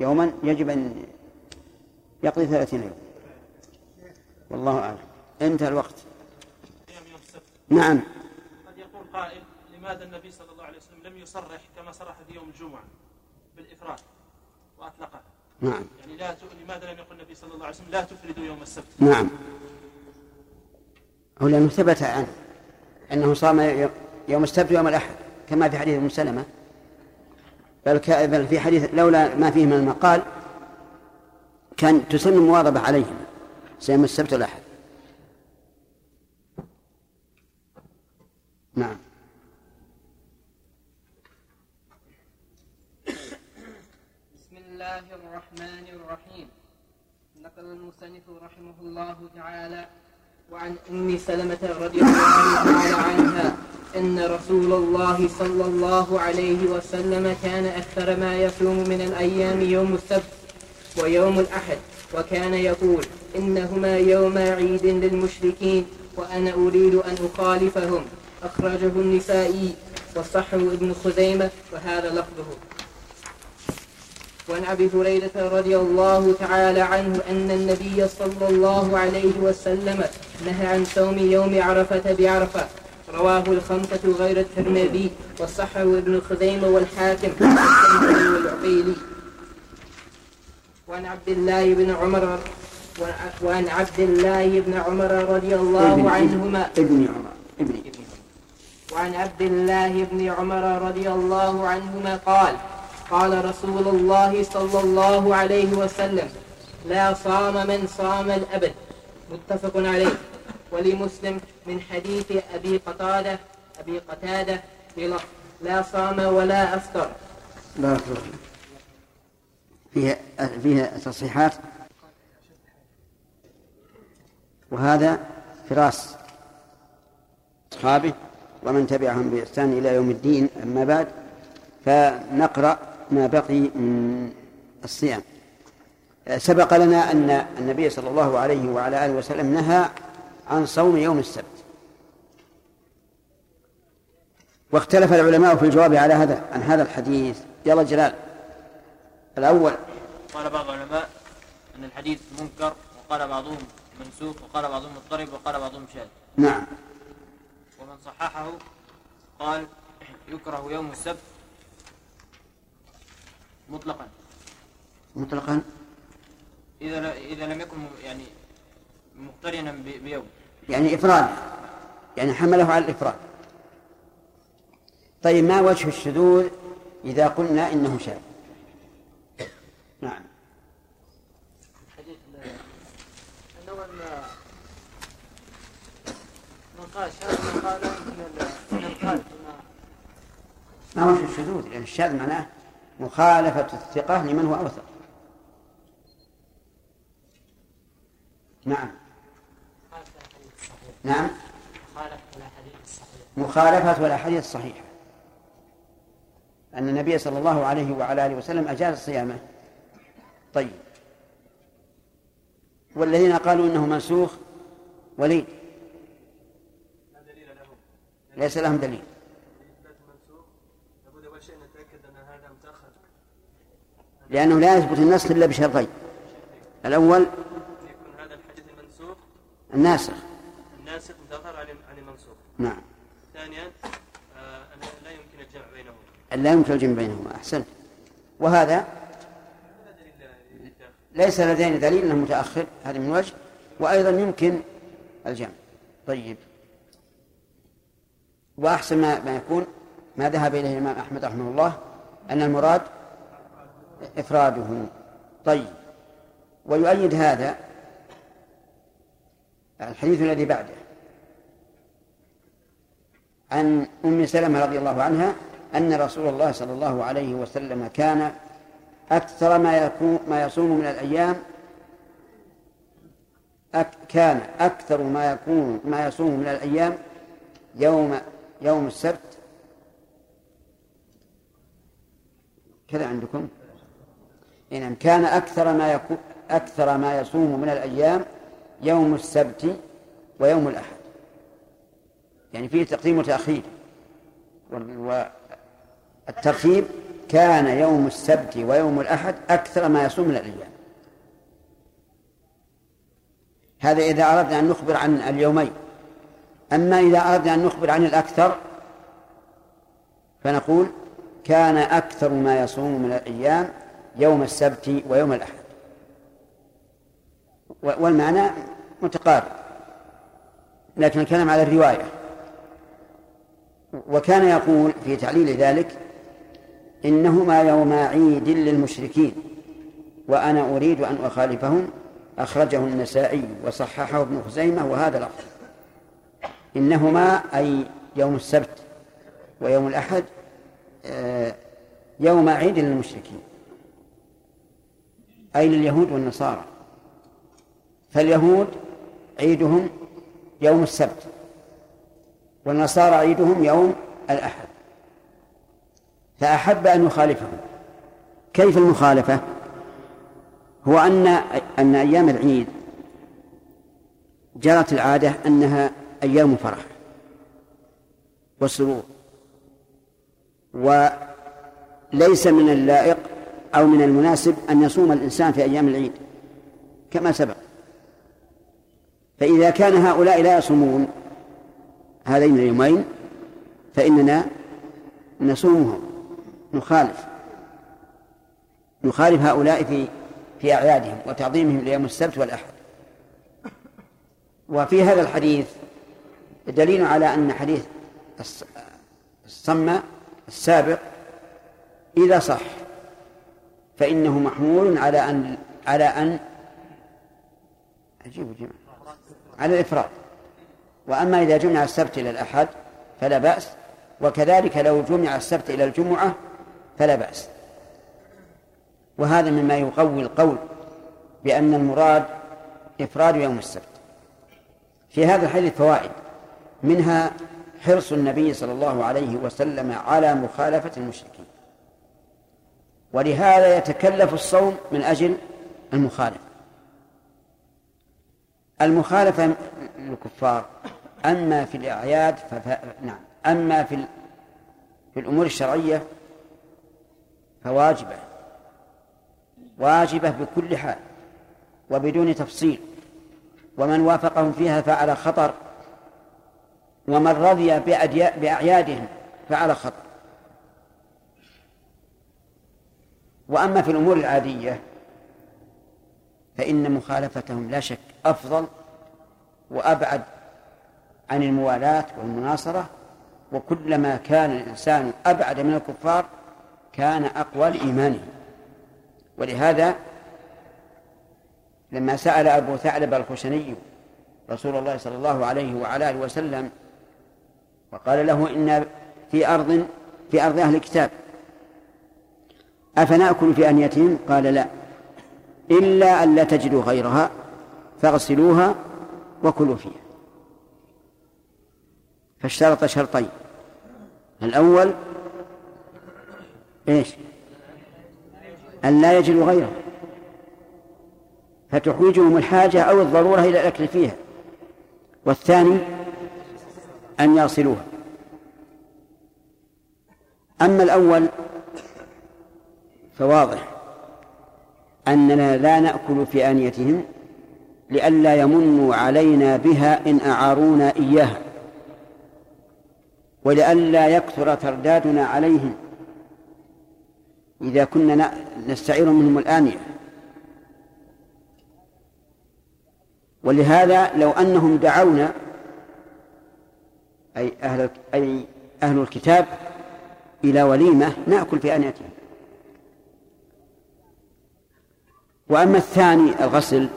يوما، يجب أن يقضي ثلاثين يوما. والله أعلم. انتهى الوقت. نعم. قد يقول قائل: لماذا النبي صلى الله عليه وسلم لم يصرح كما صرح في يوم الجمعة بالإفراد وأطلقه؟ نعم. يعني لا ت... لماذا لم يقل النبي صلى الله عليه وسلم لا تفردوا يوم السبت؟ نعم. أو لأنه ثبت عنه أنه صام يوم السبت ويوم الأحد، كما في حديث أم سلمة، بل, ك... بل في حديث لولا ما فيه من المقال كان تسن المواظبة عليهم يوم السبت والأحد. نعم. بسم الله الرحمن الرحيم. نقل المصنف رحمه الله تعالى: وعن أم سلمة رضي الله تعالى عنها أن رسول الله صلى الله عليه وسلم كان أكثر ما يصوم من الأيام يوم السبت ويوم الأحد، وكان يقول: إنهما يوم عيد للمشركين وأنا أريد أن أخالفهم. أخرجه النسائي والصحيح ابن خزيمة، وهذا لفظه. وعن أبي هريرة رضي الله تعالى عنه أن النبي صلى الله عليه وسلم نهى عن صوم يوم عرفة بعرفة. رواه الخمسة غير الترمذي والصحيح ابن خزيمة والحاكم والعقيلي. وعن عبد الله بن عمر وعن عبد الله بن عمر رضي الله عنهما ابن عمر ابن وعن عبد الله بن عمر رضي الله عنهما قال: قال رسول الله صلى الله عليه وسلم: لا صام من صام الأبد. متفق عليه. ولمسلم من حديث أبي قتادة أبي قتادة لا صام ولا أفطر. لا أفطر. فيها فيها تصحيحات، وهذا فراس أصحابه ومن تبعهم بإحسان إلى يوم الدين. أما بعد، فنقرأ ما بقي من الصيام. سبق لنا أن النبي صلى الله عليه وعلى آله وسلم نهى عن صوم يوم السبت، واختلف العلماء في الجواب على هذا عن هذا الحديث. يلا جلال. الأول: قال بعض العلماء أن الحديث منكر، وقال بعضهم منسوخ، وقال بعضهم مضطرب، وقال بعضهم شاذ. نعم. ومن صححه قال: يكره يوم السبت مطلقا مطلقا إذا إذا لم يكن يعني مقترنا بيوم، يعني إفراد، يعني حمله على الإفراد. طيب، ما وجه الشذوذ إذا قلنا إنه شاذ؟ نعم. قال ما وجه الشذوذ؟ لأن الشاذ معناه مخالفة الثقة لمن هو أوثق. نعم. نعم. مخالفة والأحاديث الصحيحة. أن النبي صلى الله عليه وعلى آله وسلم أجاز صيامه. طيب. والذين قالوا إنه منسوخ وليد ليس لهم دليل. لأنه لا يثبت النسخ إلا بشرطين: الأول الناسخ الناسخ متأخر عن المنسوخ. نعم. ثانيا لا يمكن الجمع بينهما. لا يمكن الجمع بينهما. أحسنت. وهذا ليس لدينا دليل أنه متأخر، هذا من وجه، وأيضا يمكن الجمع. طيب. وأحسن ما يكون ما ذهب إليه الإمام أحمد رحمه الله أن المراد إفراده. طيب. ويؤيد هذا الحديث الذي بعده عن أم سلمة رضي الله عنها أن رسول الله صلى الله عليه وسلم كان أكثر ما يكون ما يصوم من الأيام كان أكثر ما يكون ما يصوم من الأيام يوم يوم السبت. كذا عندكم؟ إن كان أكثر ما يكون أكثر ما يصوم من الأيام يوم السبت ويوم الأحد، يعني فيه تقديم وتأخير. والترتيب كان يوم السبت ويوم الأحد أكثر ما يصوم من الأيام. هذا إذا أردنا أن نخبر عن اليومين. أما إذا أردنا أن نخبر عن الأكثر فنقول كان أكثر ما يصوم من الأيام يوم السبت ويوم الأحد، والمعنى متقارب، لكن الكلام على الرواية. وكان يقول في تعليل ذلك: إنهما يوم عيد للمشركين وأنا أريد أن أخالفهم. أخرجه النسائي وصححه ابن خزيمة. وهذا لفظ إنهما أي يوم السبت ويوم الأحد يوم عيد للمشركين، أي لليهود والنصارى. فاليهود عيدهم يوم السبت، والنصارى عيدهم يوم الأحد، فأحب أن يخالفهم. كيف المخالفة؟ هو أن أن أيام العيد جرت العادة أنها أيام فرح وسرور، وليس من اللائق أو من المناسب أن يصوم الإنسان في أيام العيد كما سبق. فإذا كان هؤلاء لا يصومون هذين اليومين فإننا نصومهم، نخالف نخالف هؤلاء في في أعيادهم وتعظيمهم ليوم السبت والأحد. وفي هذا الحديث دليل على أن حديث الصمة السابق إذا صح فإنه محمول على أن على أن أجيب جمع على الإفراد. وأما إذا جمع السبت إلى الأحد فلا بأس، وكذلك لو جمع السبت إلى الجمعة فلا بأس. وهذا مما يقوي القول بأن المراد إفراد يوم السبت. في هذا الحديث فوائد، منها حرص النبي صلى الله عليه وسلم على مخالفة المشركين، ولهذا يتكلف الصوم من أجل المخالفة. المخالفة للكفار أما في الأعياد فف... نعم أما في, ال... في الأمور الشرعية فواجبة، واجبة بكل حال وبدون تفصيل، ومن وافقهم فيها فعلى خطر، ومن رضي بأدي... بأعيادهم فعلى خطر. وأما في الأمور العادية فإن مخالفتهم لا شك أفضل وأبعد عن الموالاة والمناصرة، وكلما كان الإنسان أبعد من الكفار كان أقوى لإيمانه. ولهذا لما سأل أبو ثعلب الخشني رسول الله صلى الله عليه وعلى آله وسلم وقال له: إن في أرض في أرض أهل الكتاب أفنأكل في أنيتهم؟ قال: لا، إلا أن لا تجدوا غيرها فاغسلوها وكلوا فيها. فاشترط شرطين: الأول إيش؟ أن لا يجدوا غيرها، فتحوجهم الحاجة أو الضرورة إلى الأكل فيها. والثاني أن يغسلوها، أما الأول فواضح أننا لا نأكل في آنيتهم لئلا يمنوا علينا بها إن أعارونا إياها، ولئلا يكثر تردادنا عليهم إذا كنا نستعير منهم الآنية. ولهذا لو أنهم دعونا أي أهل, أي أهل الكتاب إلى وليمة نأكل في آنيتهم. وأما الثاني الغسل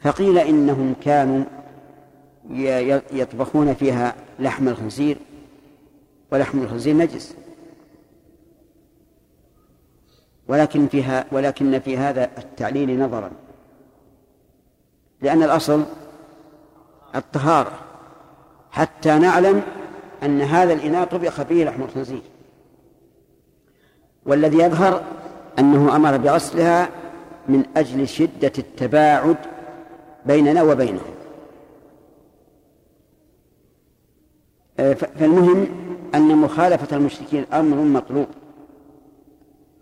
فقيل إنهم كانوا يطبخون فيها لحم الخنزير، ولحم الخنزير نجس، ولكن, فيها ولكن في هذا التعليل نظرا، لأن الأصل الطهارة حتى نعلم أن هذا الإناء طبخ فيه لحم الخنزير، والذي يظهر أنه أمر بغسلها من أجل شدة التباعد بيننا وبينه. فالمهم أن مخالفة المشركين أمر مطلوب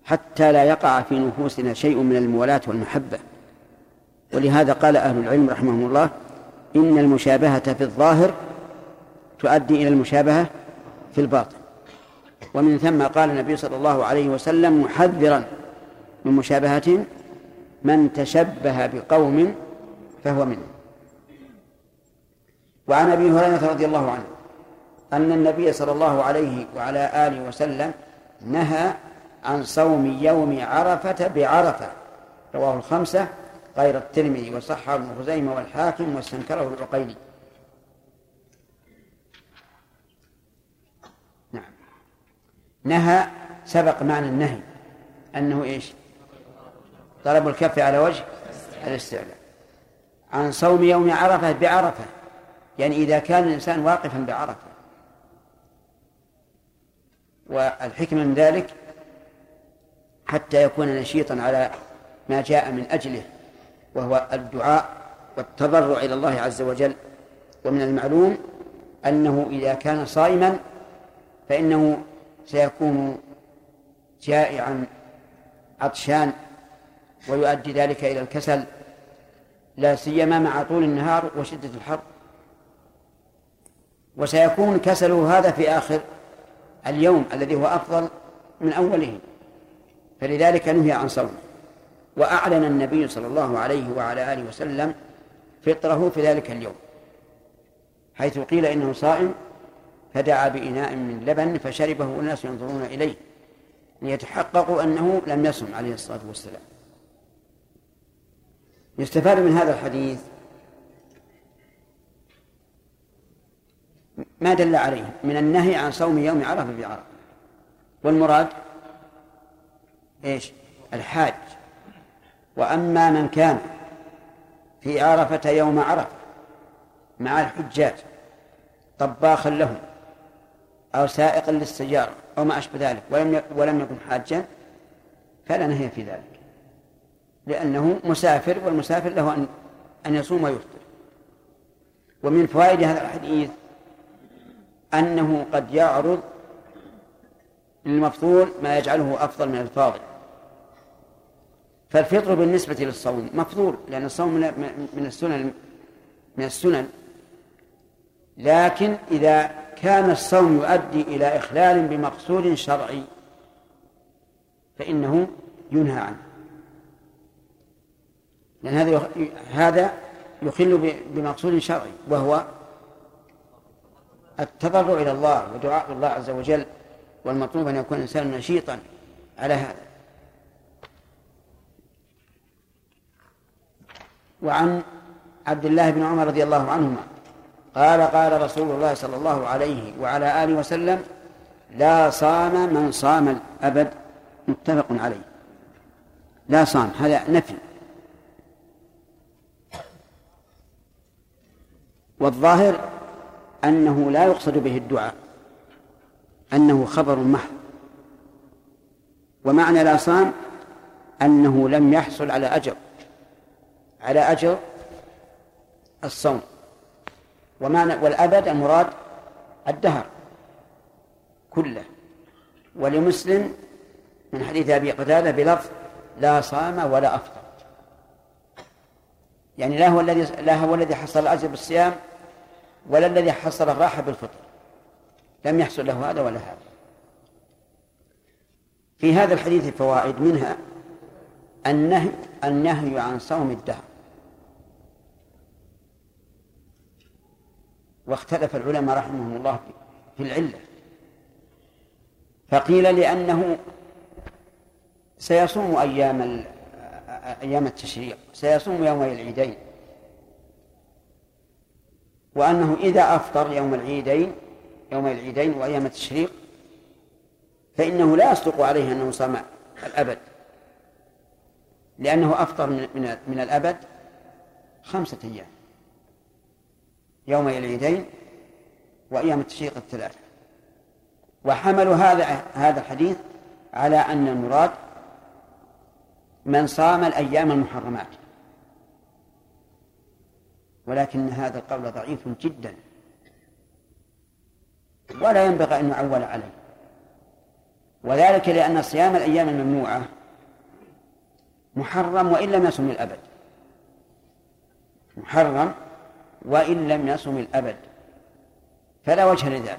حتى لا يقع في نفوسنا شيء من الموالاة والمحبة. ولهذا قال أهل العلم رحمهم الله إن المشابهة في الظاهر تؤدي إلى المشابهة في الباطن، ومن ثم قال النبي صلى الله عليه وسلم محذرا من مشابهتهم من تشبه بقوم فهو منهم. وعن أبي هريرة رضي الله عنه أن النبي صلى الله عليه وعلى آله وسلم نهى عن صوم يوم عرفة بعرفة، رواه الخمسة غير الترمذي، وصححه ابن خزيمة والحاكم واستنكره العقيلي. نعم، نهى سبق معنى النهي أنه إيش؟ طلب الكف على وجه الاستعلاء عن صوم يوم عرفة بعرفة، يعني إذا كان الإنسان واقفا بعرفة. والحكمة من ذلك حتى يكون نشيطا على ما جاء من أجله، وهو الدعاء والتضرع إلى الله عز وجل. ومن المعلوم أنه إذا كان صائما فإنه سيكون جائعا عطشان، ويؤدي ذلك إلى الكسل، لا سيما مع طول النهار وشدة الحر، وسيكون كسله هذا في آخر اليوم الذي هو أفضل من أوله، فلذلك نهي عن صومه. وأعلن النبي صلى الله عليه وعلى آله وسلم فطره في ذلك اليوم، حيث قيل إنه صائم فدعا بإناء من لبن فشربه والناس ينظرون إليه ليتحققوا أنه لم يصم عليه الصلاة والسلام. يستفاد من هذا الحديث ما دل عليه من النهي عن صوم يوم عرفة بعرفة، والمراد إيش؟ الحاج. وأما من كان في عرفة يوم عرفة مع الحجاج طباخا لهم أو سائقا للسيارة أو ما أشبه ذلك ولم ولم يكن حاجا فلا نهي في ذلك، لأنه مسافر، والمسافر له أن أن يصوم ويفطر. ومن فوائد هذا الحديث أنه قد يعرض للمفطور ما يجعله أفضل من الفاضل. فالفطر بالنسبة للصوم مفطور، لأن الصوم من السنن من السنن لكن إذا كان الصوم يؤدي إلى إخلال بمقصود شرعي فإنه ينهى عنه، لأن هذا هذا يخل بمقصود شرعي، وهو التضرع إلى الله ودعاء الله عز وجل، والمطلوب أن يكون الإنسان نشيطا على هذا. وعن عبد الله بن عمر رضي الله عنهما قال قال رسول الله صلى الله عليه وعلى آله وسلم لا صام من صام الأبد، متفق عليه. لا صام هذا نفي، والظاهر أنه لا يقصد به الدعاء، أنه خبر محض. ومعنى لا صام أنه لم يحصل على أجر على أجر الصوم، ومعنى والأبد المراد الدهر، كله. ولمسلم من حديث أبي قتادة بلفظ لا صام ولا أفطر، يعني لا هو الذي لا هو الذي حصل الأجر بالصيام ولا الذي حصل الراحة بالفطر، لم يحصل له هذا ولا هذا. في هذا الحديث فوائد، منها النهي النهي عن صوم الدهر. واختلف العلماء رحمهم الله في العلة، فقيل لأنه سيصوم أيام أيام التشريق، سيصوم يومي العيدين، وأنه إذا أفطر يوم العيدين يومي العيدين وأيام التشريق فإنه لا يصدق عليه أنه صام الأبد، لأنه أفطر من من الأبد خمسة أيام، يومي العيدين وأيام التشريق الثلاثة. وحملوا هذا هذا الحديث على أن المراد من صام الأيام المحرمات، ولكن هذا القول ضعيف جدا ولا ينبغي أن نعول عليه، وذلك لأن صيام الأيام الممنوعة محرم وإن لم يصم الأبد، محرم وإن لم يصم الأبد، فلا وجه لذلك.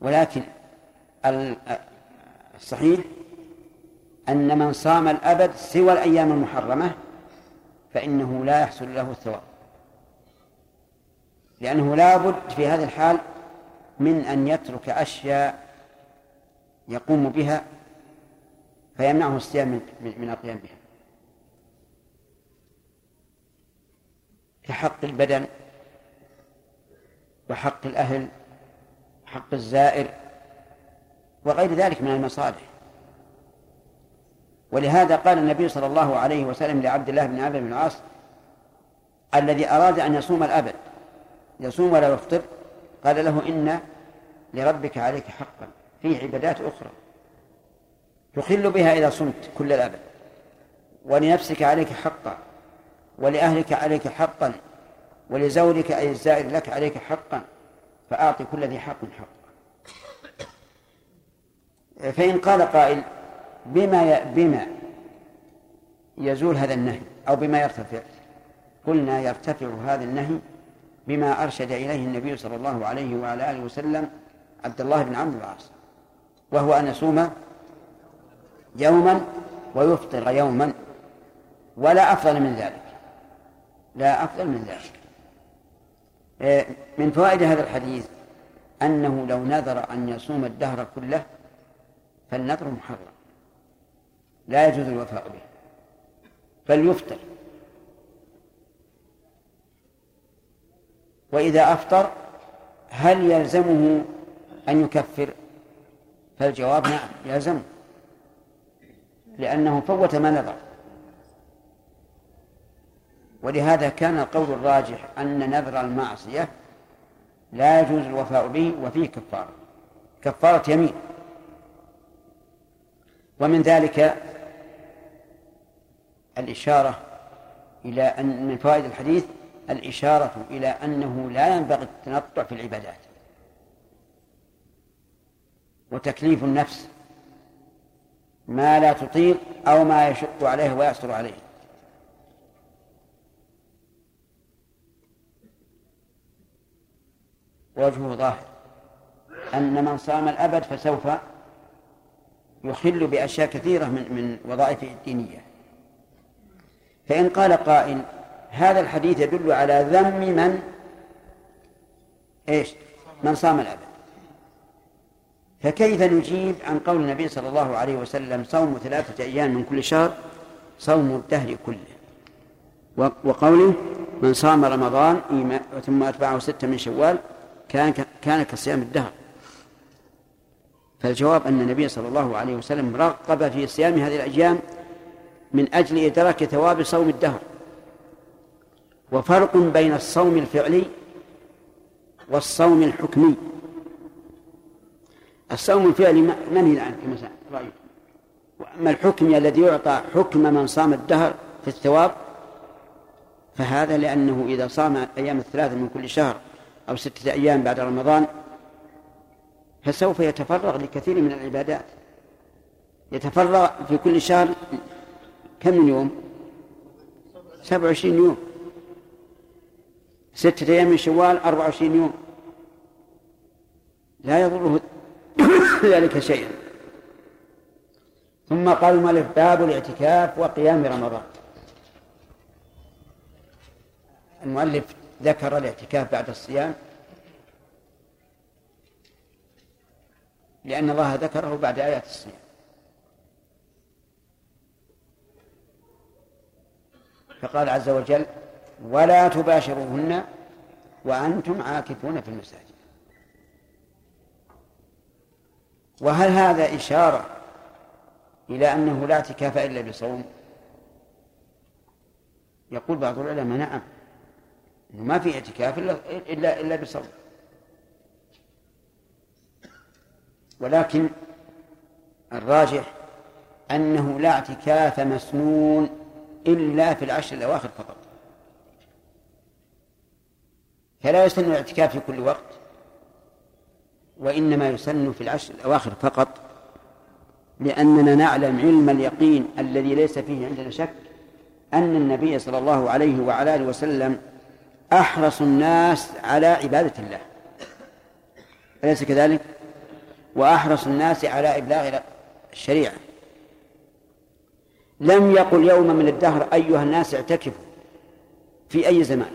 ولكن الصحيح أن من صام الأبد سوى الأيام المحرمة فإنه لا يحصل له الثواب، لأنه لا بد في هذه الحال من أن يترك أشياء يقوم بها فيمنعه الصيام من القيام بها، كحق البدن وحق الأهل وحق الزائر وغير ذلك من المصالح. ولهذا قال النبي صلى الله عليه وسلم لعبد الله بن عمرو بن العاص الذي أراد أن يصوم الأبد، يصوم ولا يفطر، قال له إن لربك عليك حقا في عبادات أخرى تخل بها إذا صمت كل الأبد، ولنفسك عليك حقا، ولأهلك عليك حقا، ولزوجك أي الزائر لك عليك حقا، فأعطي كل ذي حق حقا. فإن قال قائل بما بما يزول هذا النهي أو بما يرتفع، قلنا يرتفع هذا النهي بما أرشد إليه النبي صلى الله عليه وعلى آله وسلم عبد الله بن عمرو بن العاص، وهو أن يصوم يوما ويفطر يوما، ولا أفضل من ذلك، لا أفضل من ذلك. من فوائد هذا الحديث أنه لو نذر أن يصوم الدهر كله فالنذر محرم لا يجوز الوفاء به، فليفطر، وإذا أفطر هل يلزمه أن يكفر؟ فالجواب نعم يلزمه، لأنه فوت ما نذر. ولهذا كان القول الراجح أن نذر المعصية لا يجوز الوفاء به وفيه كفارة، كفارة يمين. ومن ذلك الإشارة إلى أن من فوائد الحديث الإشارة إلى أنه لا ينبغي التنطع في العبادات وتكليف النفس ما لا تطيق أو ما يشق عليه ويعسر عليه. وجهه ظاهر، أن من صام الأبد فسوف يخل بأشياء كثيرة من, من وظائفه الدينية. فإن قال قائل هذا الحديث يدل على ذم من إيش؟ من صام الأبد، فكيف نجيب عن قول النبي صلى الله عليه وسلم صوم ثلاثة أيام من كل شهر صوم الدهر كله، وقوله من صام رمضان ثم أتبعه ستة من شوال كان كصيام الدهر؟ فالجواب أن النبي صلى الله عليه وسلم رغب في صيام هذه الأيام من أجل إدراك ثواب صوم الدهر. وفرق بين الصوم الفعلي والصوم الحكمي. الصوم الفعلي منهي عنه كما رأيت، وأما الحكمي الذي يعطى حكم من صام الدهر في الثواب فهذا لأنه إذا صام أيام الثلاثة من كل شهر أو ستة أيام بعد رمضان فسوف يتفرغ لكثير من العبادات. يتفرغ في كل شهر كم من يوم؟ سبع وعشرين يوم. ستة أيام من شوال أربع وعشرين يوم، لا يضره ذلك شيئا. ثم قال المؤلف: باب الاعتكاف وقيام رمضان. المؤلف ذكر الاعتكاف بعد الصيام لأن الله ذكره بعد آيات الصيام، فقال عز وجل: ولا تباشروهن وأنتم عاكفون في المساجد. وهل هذا إشارة إلى أنه لا اعتكاف إلا بصوم؟ يقول بعض العلماء: نعم، ما في اعتكاف إلا, إلا, إلا بصوم، ولكن الراجح أنه لا اعتكاف مسنون إلا في العشر الأواخر فقط، فلا يسن الاعتكاف في كل وقت، وإنما يسن في العشر الأواخر فقط، لأننا نعلم علم اليقين الذي ليس فيه عندنا شك أن النبي صلى الله عليه وعلى آله وسلم أحرص الناس على عبادة الله، أليس كذلك؟ وأحرص الناس على إبلاغ الشريعة، لم يقل يوما من الدهر: أيها الناس اعتكفوا في أي زمان،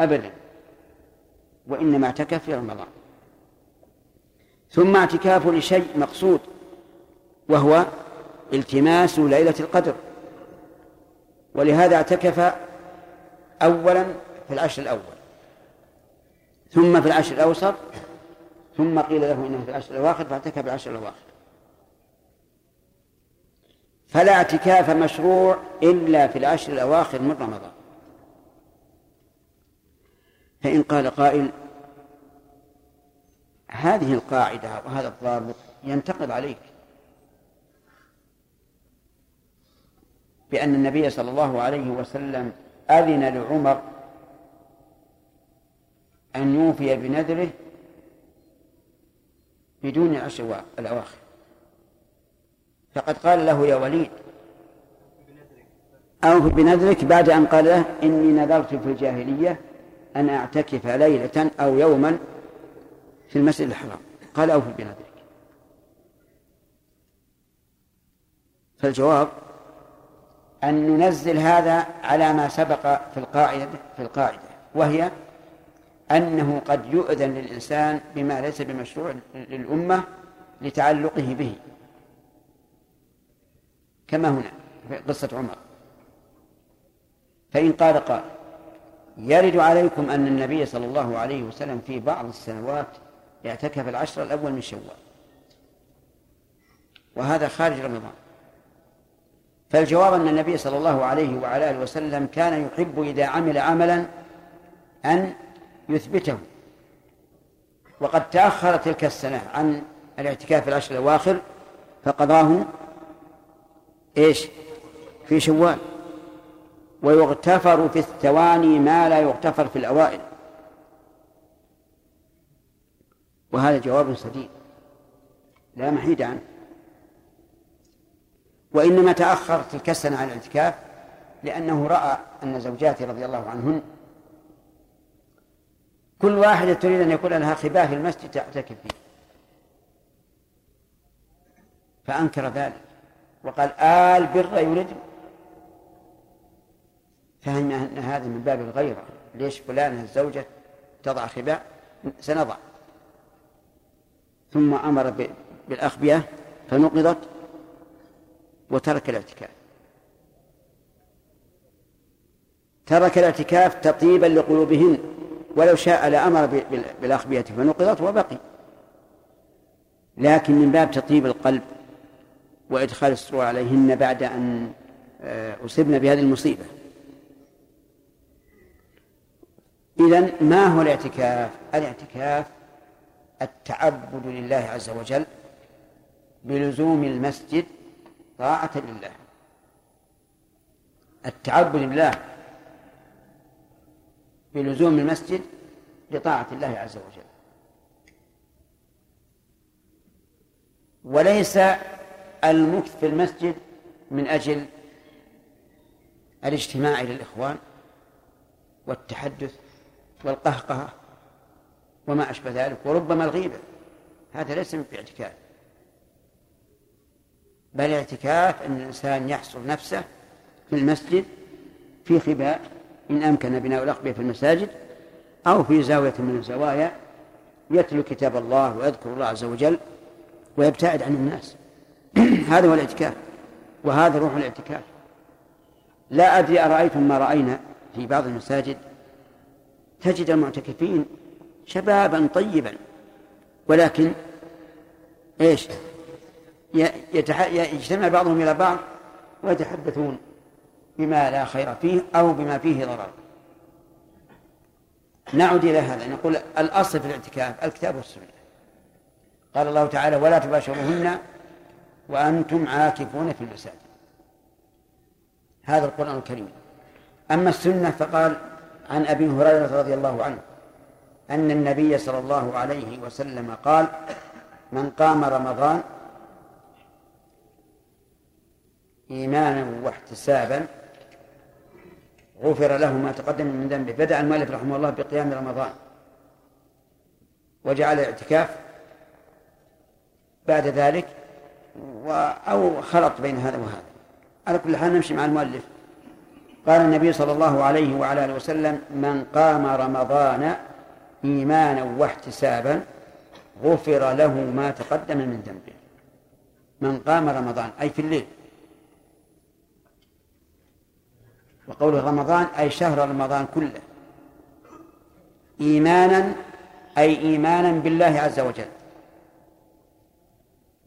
أبدا، وإنما اعتكف في رمضان. ثم اعتكاف لشيء مقصود، وهو التماس ليلة القدر، ولهذا اعتكف أولا في العشر الأول، ثم في العشر الأوسط، ثم قيل له إنه في العشر الأواخر فاعتكف في العشر الأواخر. فلا اعتكاف مشروع إلا في العشر الأواخر من رمضان. فإن قال قائل: هذه القاعدة وهذا الضابط ينتقد عليك بأن النبي صلى الله عليه وسلم أذن لعمر أن يوفي بنذره بدون العشر الأواخر، فقد قال له: يا وليد أوف بنذرك، بعد أن قال له: إني نذرت في الجاهلية أن أعتكف ليلة أو يوما في المسجد الحرام، قال: أوف بنذرك. فالجواب أن ننزل هذا على ما سبق في القاعدة, في القاعدة وهي أنه قد يؤذن للإنسان بما ليس بمشروع للأمة لتعلقه به، كما هنا في قصة عمر. فإن قال قال: يرد عليكم أن النبي صلى الله عليه وسلم في بعض السنوات يعتكف العشر الأول من شوال، وهذا خارج رمضان، فالجواب أن النبي صلى الله عليه وعلى آله وسلم كان يحب إذا عمل عملا أن يثبته، وقد تأخر تلك السنة عن الاعتكاف في العشر الأواخر فقضاه إيش؟ في شوال. ويغتفر في الثواني ما لا يغتفر في الأوائل، وهذا جواب سديد لا محيد عنه، وإنما تأخر تلك السنة عن الاعتكاف لأنه رأى أن زوجاته رضي الله عنهن كل واحدة تريد أن يكون لها خباه في المسجد تعتكف فيه، فأنكر ذلك وقال: آل بر يريد، فهم أن هذا من باب الغيرة، ليش فلانة الزوجة تضع خباء؟ سنضع. ثم أمر بالأخبية فنقضت وترك الاعتكاف، ترك الاعتكاف تطيبا لقلوبهن، ولو شاء لأمر بالأخبية فنقضت وبقي، لكن من باب تطيب القلب وإدخال السرور عليهن بعد أن أصبنا بهذه المصيبة. إذن ما هو الاعتكاف؟ الاعتكاف التعبد لله عز وجل بلزوم المسجد طاعة لله، التعبد لله بلزوم المسجد بطاعة الله عز وجل. وليس المكث في المسجد من أجل الاجتماع للإخوان والتحدث والقهقهة وما أشبه ذلك وربما الغيبة، هذا ليس من اعتكاف، بل اعتكاف أن الإنسان يحصر نفسه في المسجد في خباء إن أمكن بناء الأقبية في المساجد أو في زاوية من الزوايا، يتلو كتاب الله ويذكر الله عز وجل ويبتعد عن الناس. هذا هو الاعتكاف وهذا روح الاعتكاف. لا أدري أرأيتم ما رأينا في بعض المساجد، تجد المعتكفين شبابا طيبا ولكن إيش يتح... يجتمع بعضهم إلى بعض ويتحدثون بما لا خير فيه أو بما فيه ضرر. نعود إلى هذا، نقول الأصل في الاعتكاف الكتاب والسنة. قال الله تعالى: ولا تباشروهن وأنتم عاكفون في المساجد. هذا القرآن الكريم. أما السنة فقال عن أبي هريرة رضي الله عنه أن النبي صلى الله عليه وسلم قال: من قام رمضان إيمانا واحتسابا غفر له ما تقدم من ذنبه. بدأ المؤلف رحمه الله بقيام رمضان وجعل الاعتكاف بعد ذلك أو خلط بين هذا وهذا. على كل حال نمشي مع المؤلف. قال النبي صلى الله عليه وعلى آله وسلم: من قام رمضان إيمانا واحتسابا غفر له ما تقدم من ذنبه. من قام رمضان أي في الليل، وقوله رمضان أي شهر رمضان كله، إيمانا أي إيمانا بالله عز وجل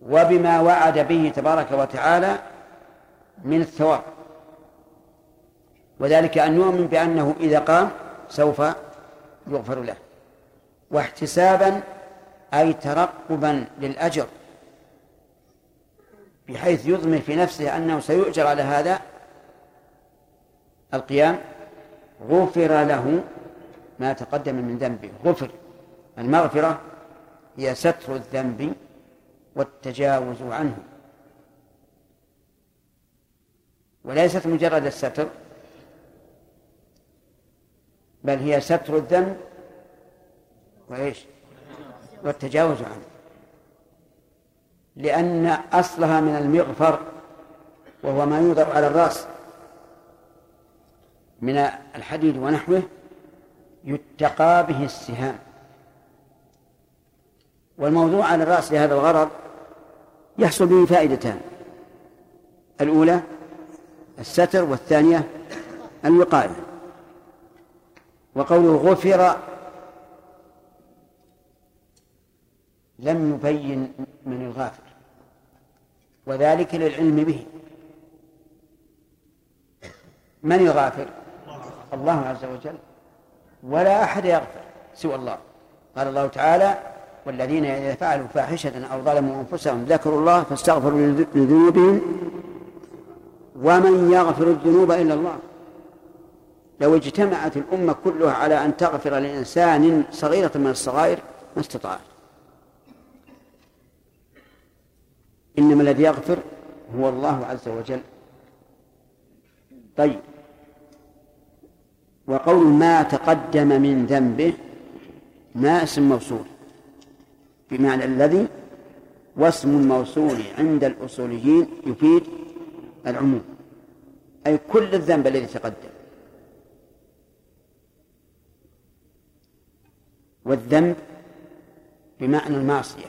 وبما وعد به تبارك وتعالى من الثواب، وذلك أن يؤمن بأنه إذا قام سوف يغفر له، واحتسابا أي ترقبا للأجر بحيث يضمن في نفسه أنه سيؤجر على هذا القيام. غفر له ما تقدم من ذنبه. غفر، المغفرة هي ستر الذنب والتجاوز عنه، وليست مجرد الستر بل هي ستر الذنب وإيش والتجاوز عنه، لأن أصلها من المغفر وهو ما يوضع على الرأس من الحديد ونحوه يتقى به السهام، والموضوع على الرأس لهذا الغرض يحصل به فائدتان: الأولى الستر، والثانية الوقاية. وقوله غفر لم يبين من الغافر، وذلك للعلم به. من يغافر؟ الله عز وجل، ولا أحد يغفر سوى الله. قال الله تعالى: والذين إذا فعلوا فاحشة أو ظلموا أنفسهم ذكروا الله فاستغفروا لذنوبهم ومن يغفر الذنوب إلا الله. لو اجتمعت الأمة كلها على أن تغفر لإنسان صغيرة من الصغائر ما استطاعت، إنما الذي يغفر هو الله عز وجل. طيب، وقول ما تقدم من ذنبه، ما اسم موصول بمعنى الذي، واسم الموصول عند الأصوليين يفيد العموم، أي كل الذنب الذي تقدم. والذنب بمعنى المعصية،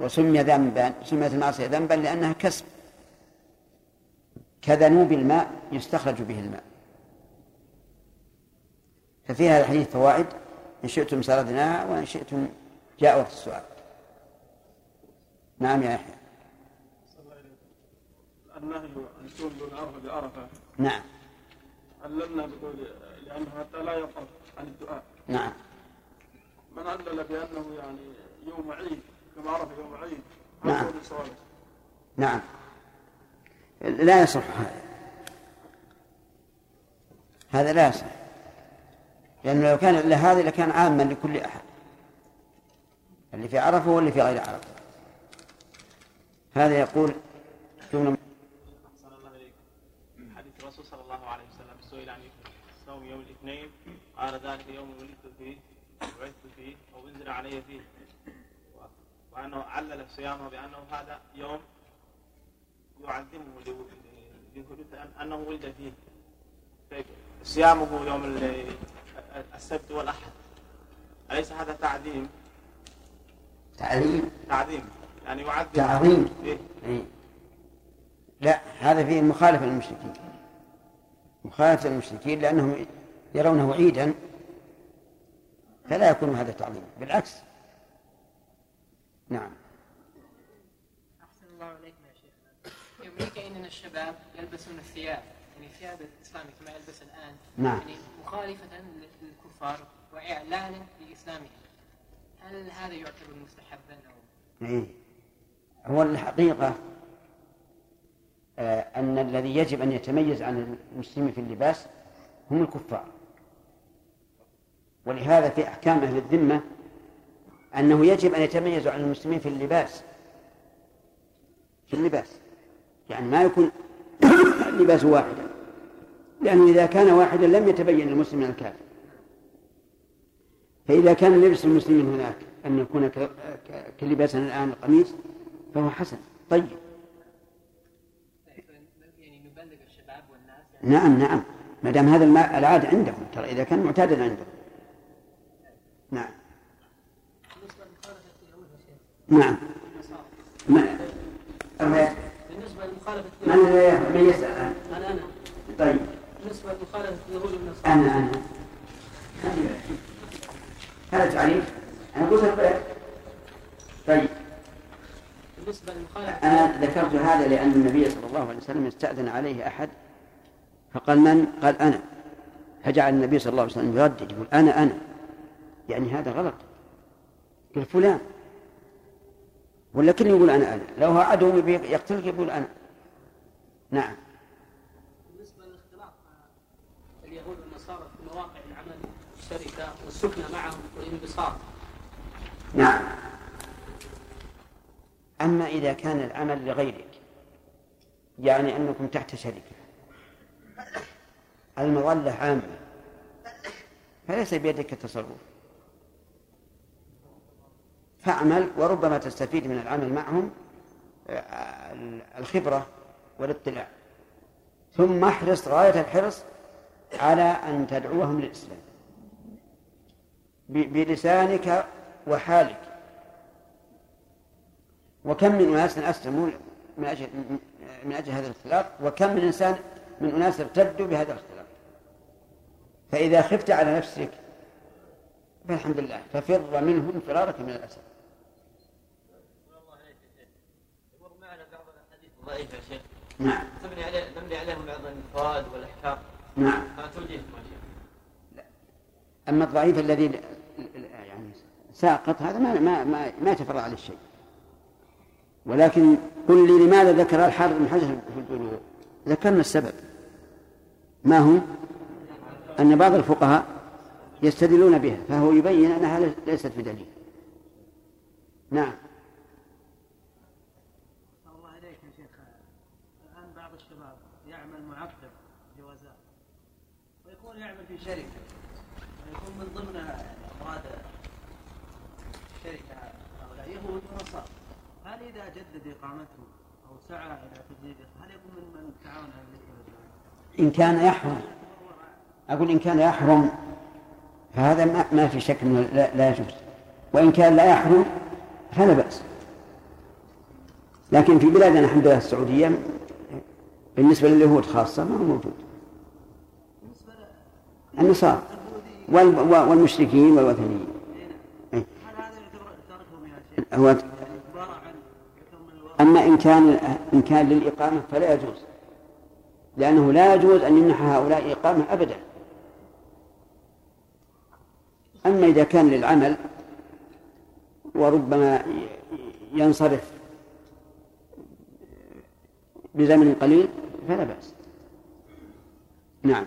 وسمي ذنبا، سميت المعصية ذنبا لأنها كسب، كذنوب الماء يستخرج به الماء. ففي هذا الحديث فوائد إن شئتم سردناها وإن شئتم جاء وقت السؤال. نعم يا يحيى. النهي عن طول الأرض بعرفة. نعم. علمنا بقول لأنه حتى لا يقف عن الدعاء. نعم. من علل بأنه يعني يوم عيد كما عرف يوم عيد. نعم. نعم. لا يصح هذا، هذا لا يصح، لأنه لو كان إلا هذا لكان عاما لكل أحد، اللي في عرفه واللي في غير عرفه. هذا يقول جملة. أحسن الله إليك. حديث الرسول صلى الله عليه وسلم سئل عن صوم يوم الاثنين قال ذلك يوم ولدت فيه وبعثت فيه أو أنزل علي فيه، وأنه علل صيامه بأنه هذا يوم يعظمه أنه ولد فيه، صيامه يوم السبت والأحد، أليس هذا تعظيم؟ تعظيم تعظيم يعني يعظم تعظيم إيه؟ إيه؟ لا، هذا فيه مخالفة للمشركين، مخالفة للمشركين لأنهم يرونه عيدا فلا يكون هذا تعظيم، بالعكس. نعم. أحسن الله عليكم يا شيخ. يبديك إننا الشباب يلبسون الثياب يعني ثياب الإسلام كما يلبس الآن. نعم. يعني مخالفة للكفار وإعلانا لإسلامهم، هل هذا يعتبر مستحبا أو؟ إيه. هو الحقيقة آه أن الذي يجب أن يتميز عن المسلمين في اللباس هم الكفار، ولهذا في أحكام أهل الذمة أنه يجب أن يتميز عن المسلمين في اللباس، في اللباس يعني ما يكون اللباس واحدا، لأنه إذا كان واحدا لم يتبين المسلم من الكافر. فإذا كان لبس المسلمين هناك أن يكون كلباسنا الآن القميص فهو حسن طيب. يعني نبلغ الشباب والناس يعني. نعم نعم، ما دام هذا العادة عندهم، ترى إذا كان معتادا عندهم. نعم. نعم. ما بالنسبة لمخالفة اليهود والنصارى؟ من يسأل؟ أنا أنا. طيب. بالنسبة لمخالفة اليهود والنصارى؟ أنا أنا. هذا تعريف. أنا قلت لك. طيب. بالنسبة لمخالفة. أنا ذكرت هذا لأن النبي صلى الله عليه وسلم استأذن عليه أحد فقال من؟ قال أنا. فجعل النبي صلى الله عليه وسلم يردد يقول أنا أنا. يعني هذا غلط. قل فلان. ولكن يقول أنا أنا، لو هو عدو يقتلك يقول أنا. نعم. بالنسبة لاختلاط اليهود والنصارى في مواقع العمل والشركة والسكنة معهم والانبساط. نعم. أما إذا كان العمل لغيرك يعني أنكم تحت شركة، المظلة عامة، فليس بيدك التصرف، فاعمل وربما تستفيد من العمل معهم الخبرة والاطلاع، ثم احرص غاية الحرص على أن تدعوهم للإسلام بلسانك وحالك. وكم من أناس أسلموا من أجل, من أجل هذا الاختلاف، وكم من إنسان من أناس ارتدوا بهذا الاختلاف. فإذا خفت على نفسك فالحمد لله، ففر منهم فرارك من الأسد. ضعيف يا شيخ. نعم. تبني عليه تبني عليهم بعض الانفراد والأحكام. نعم. توجيههم يا شيخ. لا. أما الضعيف الذي يعني ساقط هذا ما ما ما, ما تفرع عليه الشيء. ولكن قل لي لماذا ذكر الحر من حجر في البلوغ؟ ذكرنا السبب. ما هو؟ أن بعض الفقهاء يستدلون بها، فهو يبين أنها ليست بدليل. نعم. يعمل في شركة ويكون من ضمن أفراد الشركة هؤلاء يهود ونصارى، هل إذا جدد إقامته أو سعى إلى تجديده هل يكون من من تعاون إن كان يحرم؟ أقول إن كان يحرم فهذا ما, ما في شك أنه لا يجوز، وإن كان لا يحرم فلا بأس. لكن في بلادنا الحمد لله السعودية بالنسبة لليهود خاصة ما هو موجود، النصارى والمشركين والوثنيين. هل هذا يعتبر تركهم يا شيخ؟ أما إن كان إن كان للإقامة فلا يجوز، لأنه لا يجوز أن يمنح هؤلاء إقامة أبدا. أما إذا كان للعمل وربما ينصرف بزمن قليل فلا بأس. نعم.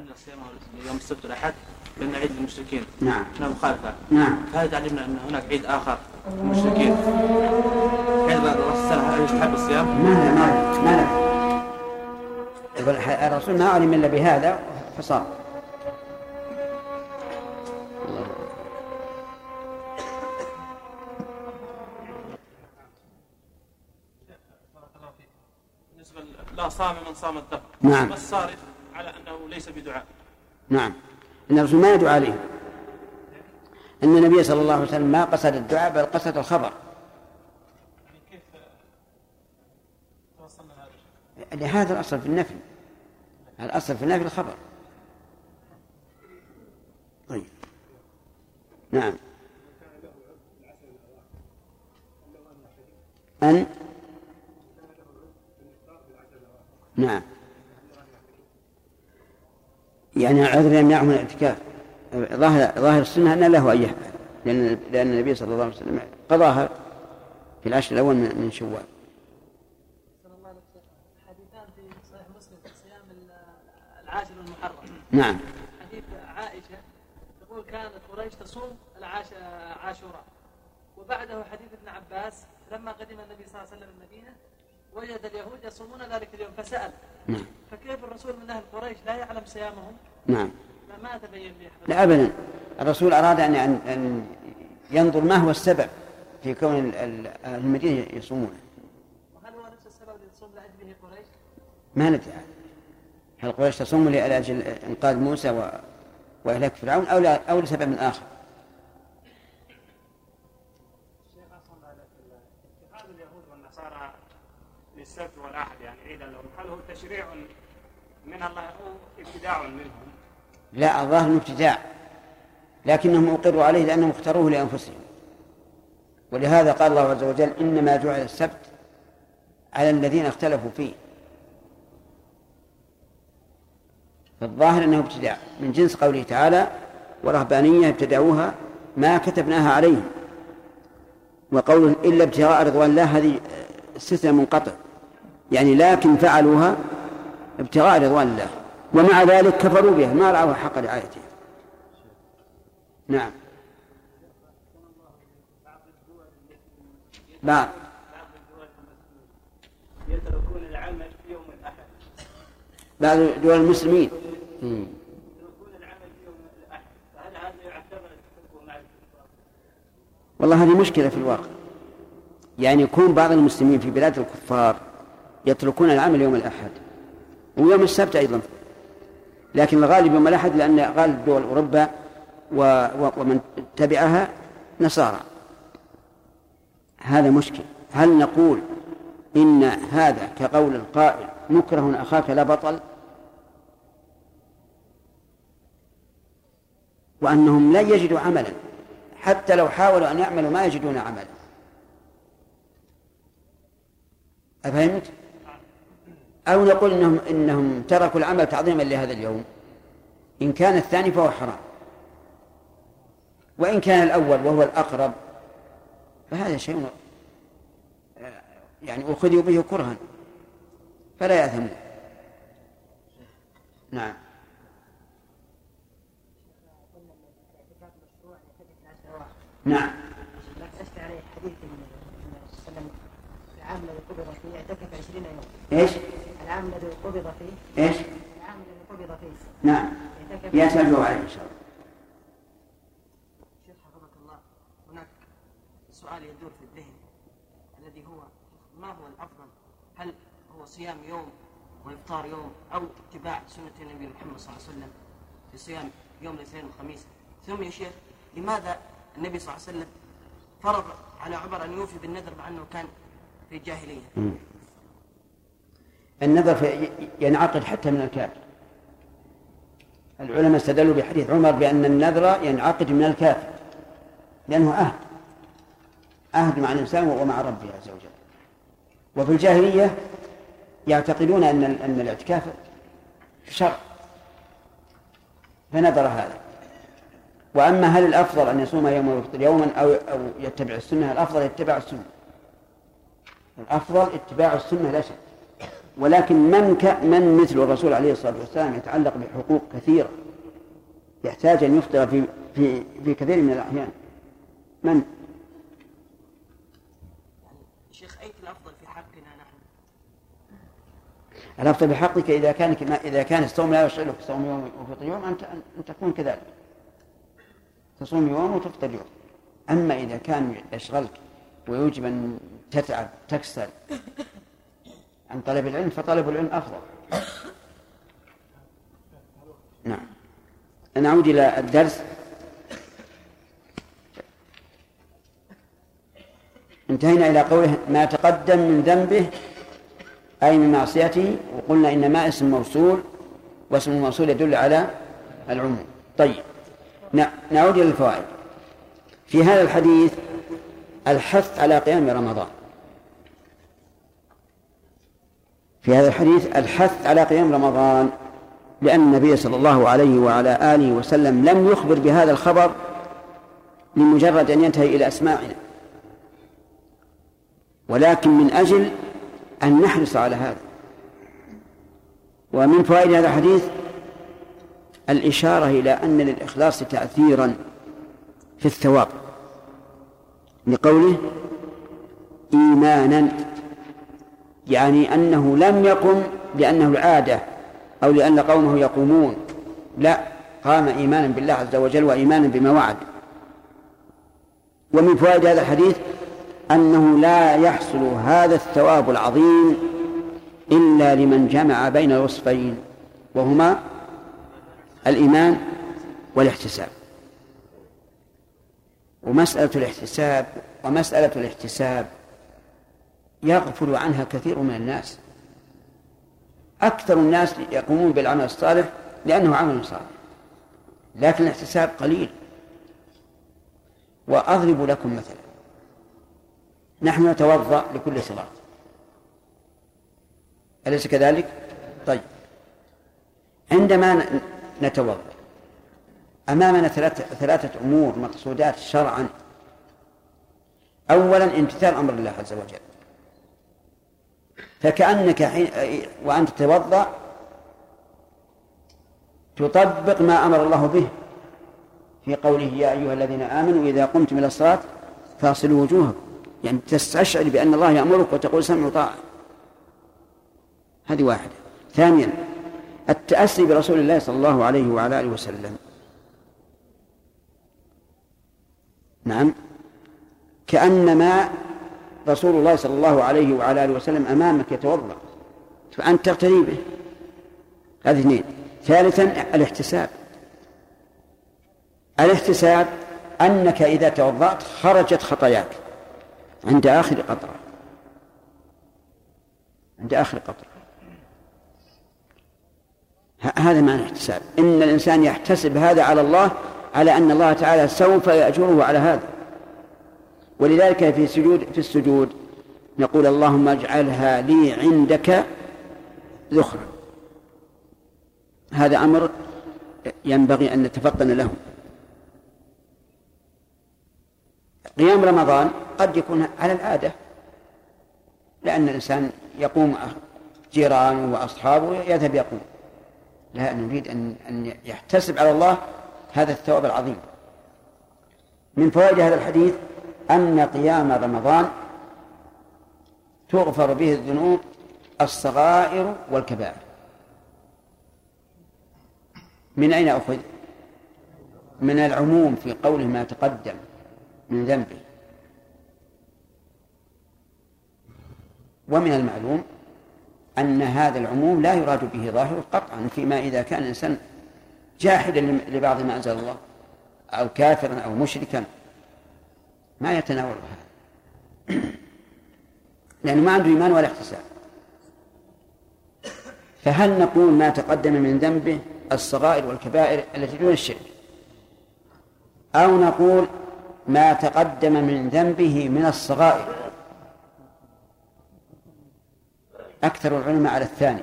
عندنا الصيام يوم السبت والاحد لان عيد المشركين. نعم. احنا مخالفه. نعم. فهذا تعلمنا ان هناك عيد اخر للمشركين. عيد راس السنه هل يستحب الصيام؟ ما لا ما لا. يقول الرسول ما علم الا بهذا حصار. لا صام من صام الدهر. نعم. والصارف على أنه ليس بدعاء. نعم. إن الرسول ما يدعى عليه. إن النبي صلى الله عليه وسلم ما قصد الدعاء بل قصد الخبر. يعني كيف توصلنا هذا؟ لهذا الأصل في النفي. الأصل في النفي الخبر. طيب. نعم. أن نعم يعني عذر لم يعمل الاعتكاف ظاهر ظاهر السنه ان له ان يفعل لان لان النبي صلى الله عليه وسلم قضاها في العشر الاول من شوال. صلى الله عليه وسلم حديثان في صحيح مسلم في صيام العاشر والمحرم. نعم. حديث عائشه تقول كانت قريش تصوم العاشوراء، وبعده حديث ابن عباس لما قدم النبي صلى الله عليه وسلم المدينه وجد اليهود يصومون ذلك اليوم فسأل. نعم. فكيف الرسول من أهل قريش لا يعلم صيامهم؟ نعم. فما تبين لي أحد؟ لا أبدا. الرسول أراد أن أن ينظر ما هو السبب في كون المدينة يصومون. وهل هو نفس السبب الذي تصوم لأجله قريش؟ ما ندري. هل قريش تصوم لأجل إنقاذ موسى و... وإهلاك فرعون أو لا أو لسبب آخر؟ السبت والأحد يعني عيد لهم، هل هو تشريع من الله أو ابتداع منهم؟ لا الظاهر ابتداع، لكنهم أقروا عليه لأنهم اختاروه لأنفسهم، ولهذا قال الله عز وجل إنما جعل السبت على الذين اختلفوا فيه. فالظاهر أنه ابتداع من جنس قوله تعالى ورهبانية ابتدعوها ما كتبناها عليهم، وقول إلا ابتغاء رضوان الله هذه استثناء منقطع، يعني لكن فعلوها ابتغاء رضوان الله ومع ذلك كفروا بها ما رأوها حق رعايتها. نعم. بعض يتركون العمل في يوم الأحد، بعض دول المسلمين يتركون العمل في يوم الأحد، فهل هذا يعتبر التشرك مع الكفار؟ والله هذه مشكلة في الواقع، يعني يكون بعض المسلمين في بلاد الكفار يتركون العمل يوم الأحد ويوم السبت أيضا، لكن الغالب يوم الأحد لأن غالب دول أوروبا ومن تبعها نصارى. هذا مشكل. هل نقول إن هذا كقول القائل مكره أخاك لا بطل، وأنهم لا يجدوا عملا حتى لو حاولوا أن يعملوا ما يجدون عملا؟ أفهمت؟ أو نقول إنهم, إنهم تركوا العمل تعظيما لهذا اليوم. إن كان الثاني فهو حرام، وإن كان الأول وهو الأقرب فهذا شيء يعني أخذوا به كرها فلا يأثمون. نعم. نعم. العام الذي قبض فيه اعتكف عشرين يوم. ايش؟ العام الذي قبض فيه. ايش؟ العام الذي قبض فيه. نعم. يسألوا عليه ان شاء الله. شيخ حفظك الله، هناك سؤال يدور في الذهن الذي هو ما هو الافضل؟ هل هو صيام يوم والافطار يوم، او اتباع سنة النبي محمد صلى الله عليه وسلم في صيام يوم الاثنين والخميس؟ ثم يا شيخ لماذا النبي صلى الله عليه وسلم فرض على عمر ان يوفي بالنذر مع انه كان في الجاهلية؟ مم. النذر ينعقد حتى من الكافر. العلماء استدلوا بحديث عمر بأن النذر ينعقد من الكافر لأنه عهد عهد مع الإنسان ومع ربه عز وجل. وفي الجاهلية يعتقدون أن أن الاعتكاف شر، فنذر هذا. وأما هل الأفضل أن يصوم يوم يوما أو أو يتبع السنة؟ الأفضل يتبع السنة. الأفضل اتباع السنة لا شك، ولكن من, من مثل الرسول عليه الصلاة والسلام يتعلق بحقوق كثيرة يحتاج أن يفطر في, في, في كثير من الأحيان. من؟ شيخ أي الأفضل في حقنا نحن؟ الأفضل بحقك إذا كان, إذا كان الصوم لا يشغلك صوم يوم وفطر يوم أن تكون كذلك، تصوم يوم وتفطر يوم. أما إذا كان يشغلك ويوجب أن تتعب تكسل عن طلب العلم فطلب العلم أفضل. نعم، نعود إلى الدرس. انتهينا إلى قوله ما تقدم من ذنبه أي من معصيته، وقلنا إنما اسم موصول واسم الموصول يدل على العموم. طيب، نعود إلى الفوائد. في هذا الحديث الحث على قيام رمضان، في هذا الحديث الحث على قيام رمضان، لأن النبي صلى الله عليه وعلى آله وسلم لم يخبر بهذا الخبر لمجرد أن ينتهي إلى أسماعنا، ولكن من أجل أن نحرص على هذا. ومن فوائد هذا الحديث الإشارة إلى أن للإخلاص تأثيرا في الثواب، لقوله إيمانا، يعني أنه لم يقم لأنه العادة أو لأن قومه يقومون، لا، قام إيمانا بالله عز وجل وإيمانا بما وعد. ومن فوائد هذا الحديث أنه لا يحصل هذا الثواب العظيم إلا لمن جمع بين الوصفين وهما الإيمان والاحتساب. ومسألة الاحتساب ومسألة الاحتساب يغفل عنها كثير من الناس. أكثر الناس يقومون بالعمل الصالح لأنه عمل صالح، لكن الاحتساب قليل. وأضرب لكم مثلا، نحن نتوضأ لكل صلاة، أليس كذلك؟ طيب، عندما نتوضأ أمامنا ثلاثة, ثلاثة أمور مقصودات شرعا. أولا امتثال أمر الله عز وجل، فكأنك وأنت تتوضأ تطبق ما أمر الله به في قوله يا أيها الذين آمنوا إذا قمتم إلى الصلاة فاصلوا وجوهكم، يعني تستشعر بأن الله يأمرك وتقول سمع وطاعة. هذه واحدة. ثانيا التأسي برسول الله صلى الله عليه وعلى آله وسلم، نعم، كأنما رسول الله صلى الله عليه وعلى آله وسلم أمامك يتوضأ فأنت تقتدي به. هذه اثنين. ثالثا الاحتساب، الاحتساب أنك إذا توضأت خرجت خطاياك عند آخر قطرة، عند آخر قطرة. هذا معنى الاحتساب، إن الإنسان يحتسب هذا على الله، على أن الله تعالى سوف يأجره على هذا. ولذلك في السجود في السجود نقول اللهم اجعلها لي عندك ذخرا. هذا أمر ينبغي أن نتفطن له. قيام رمضان قد يكون على العادة، لأن الإنسان يقوم جيرانه وأصحابه يذهب يقوم. لا، نريد أن أن يحتسب على الله هذا الثواب العظيم. من فوائد هذا الحديث أن قيام رمضان تغفر به الذنوب الصغائر والكبائر. من أين أخذ؟ من العموم في قوله ما تقدم من ذنبه. ومن المعلوم أن هذا العموم لا يراد به ظاهر قطعا، فيما إذا كان إنسان جاحدا لبعض ما أنزل الله أو كافرا أو مشركا ما يتناول هذا لأنه ما عنده إيمان ولا احتساب. فهل نقول ما تقدم من ذنبه الصغائر والكبائر التي دون الشرك، أو نقول ما تقدم من ذنبه من الصغائر؟ أكثر العلماء على الثاني،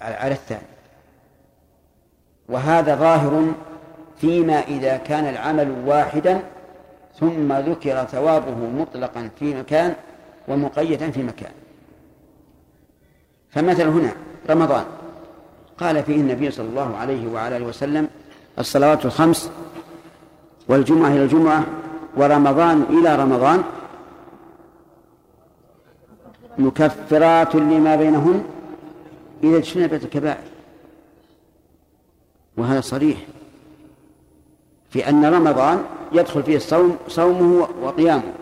على الثاني. وهذا ظاهر فيما إذا كان العمل واحدا ثم ذكر ثوابه مطلقا في مكان ومقيدا في مكان. فمثلا هنا رمضان قال فيه النبي صلى الله عليه وعلى آله وسلم: الصلوات الخمس والجمعة إلى الجمعة ورمضان إلى رمضان مكفرات لما بينهن إذا اجتنبت الكبائر. وهذا صريح في أن رمضان يدخل فيه الصوم صومه وقيامه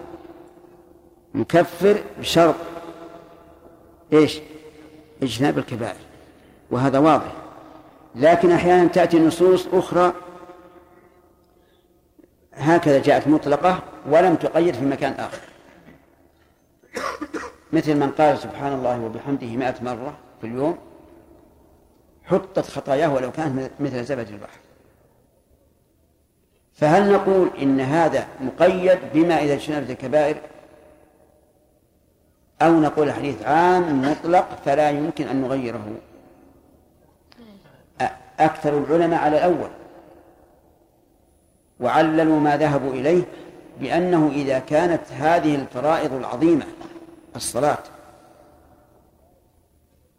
مكفر بشرط إيش؟ اجتناب الكبائر، وهذا واضح. لكن أحيانا تأتي نصوص أخرى هكذا جاءت مطلقة ولم تقيد في مكان آخر، مثل من قال سبحان الله وبحمده مائة مرة في اليوم حطت خطاياه ولو كانت مثل زبد البحر. فهل نقول إن هذا مقيد بما إذا اجتنبت الكبائر، أو نقول الحديث عام مطلق فلا يمكن أن نغيره؟ أكثر العلماء على الأول، وعللوا ما ذهبوا إليه بأنه إذا كانت هذه الفرائض العظيمة الصلاة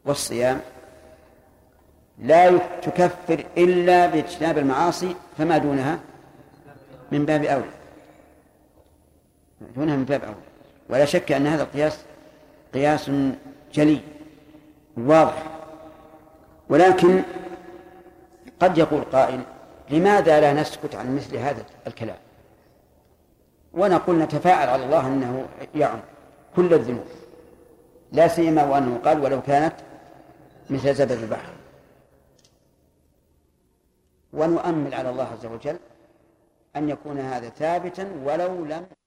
والصيام لا تكفر إلا باجتناب المعاصي، فما دونها من باب أولى دونها من باب أولى ولا شك أن هذا القياس قياس جلي واضح. ولكن قد يقول قائل: لماذا لا نسكت عن مثل هذا الكلام ونقول نتفاءل على الله أنه يعم كل الذنوب، لا سيما وأنه قال ولو كانت مثل زبد البحر، ونؤمل على الله عز وجل أن يكون هذا ثابتا ولو لم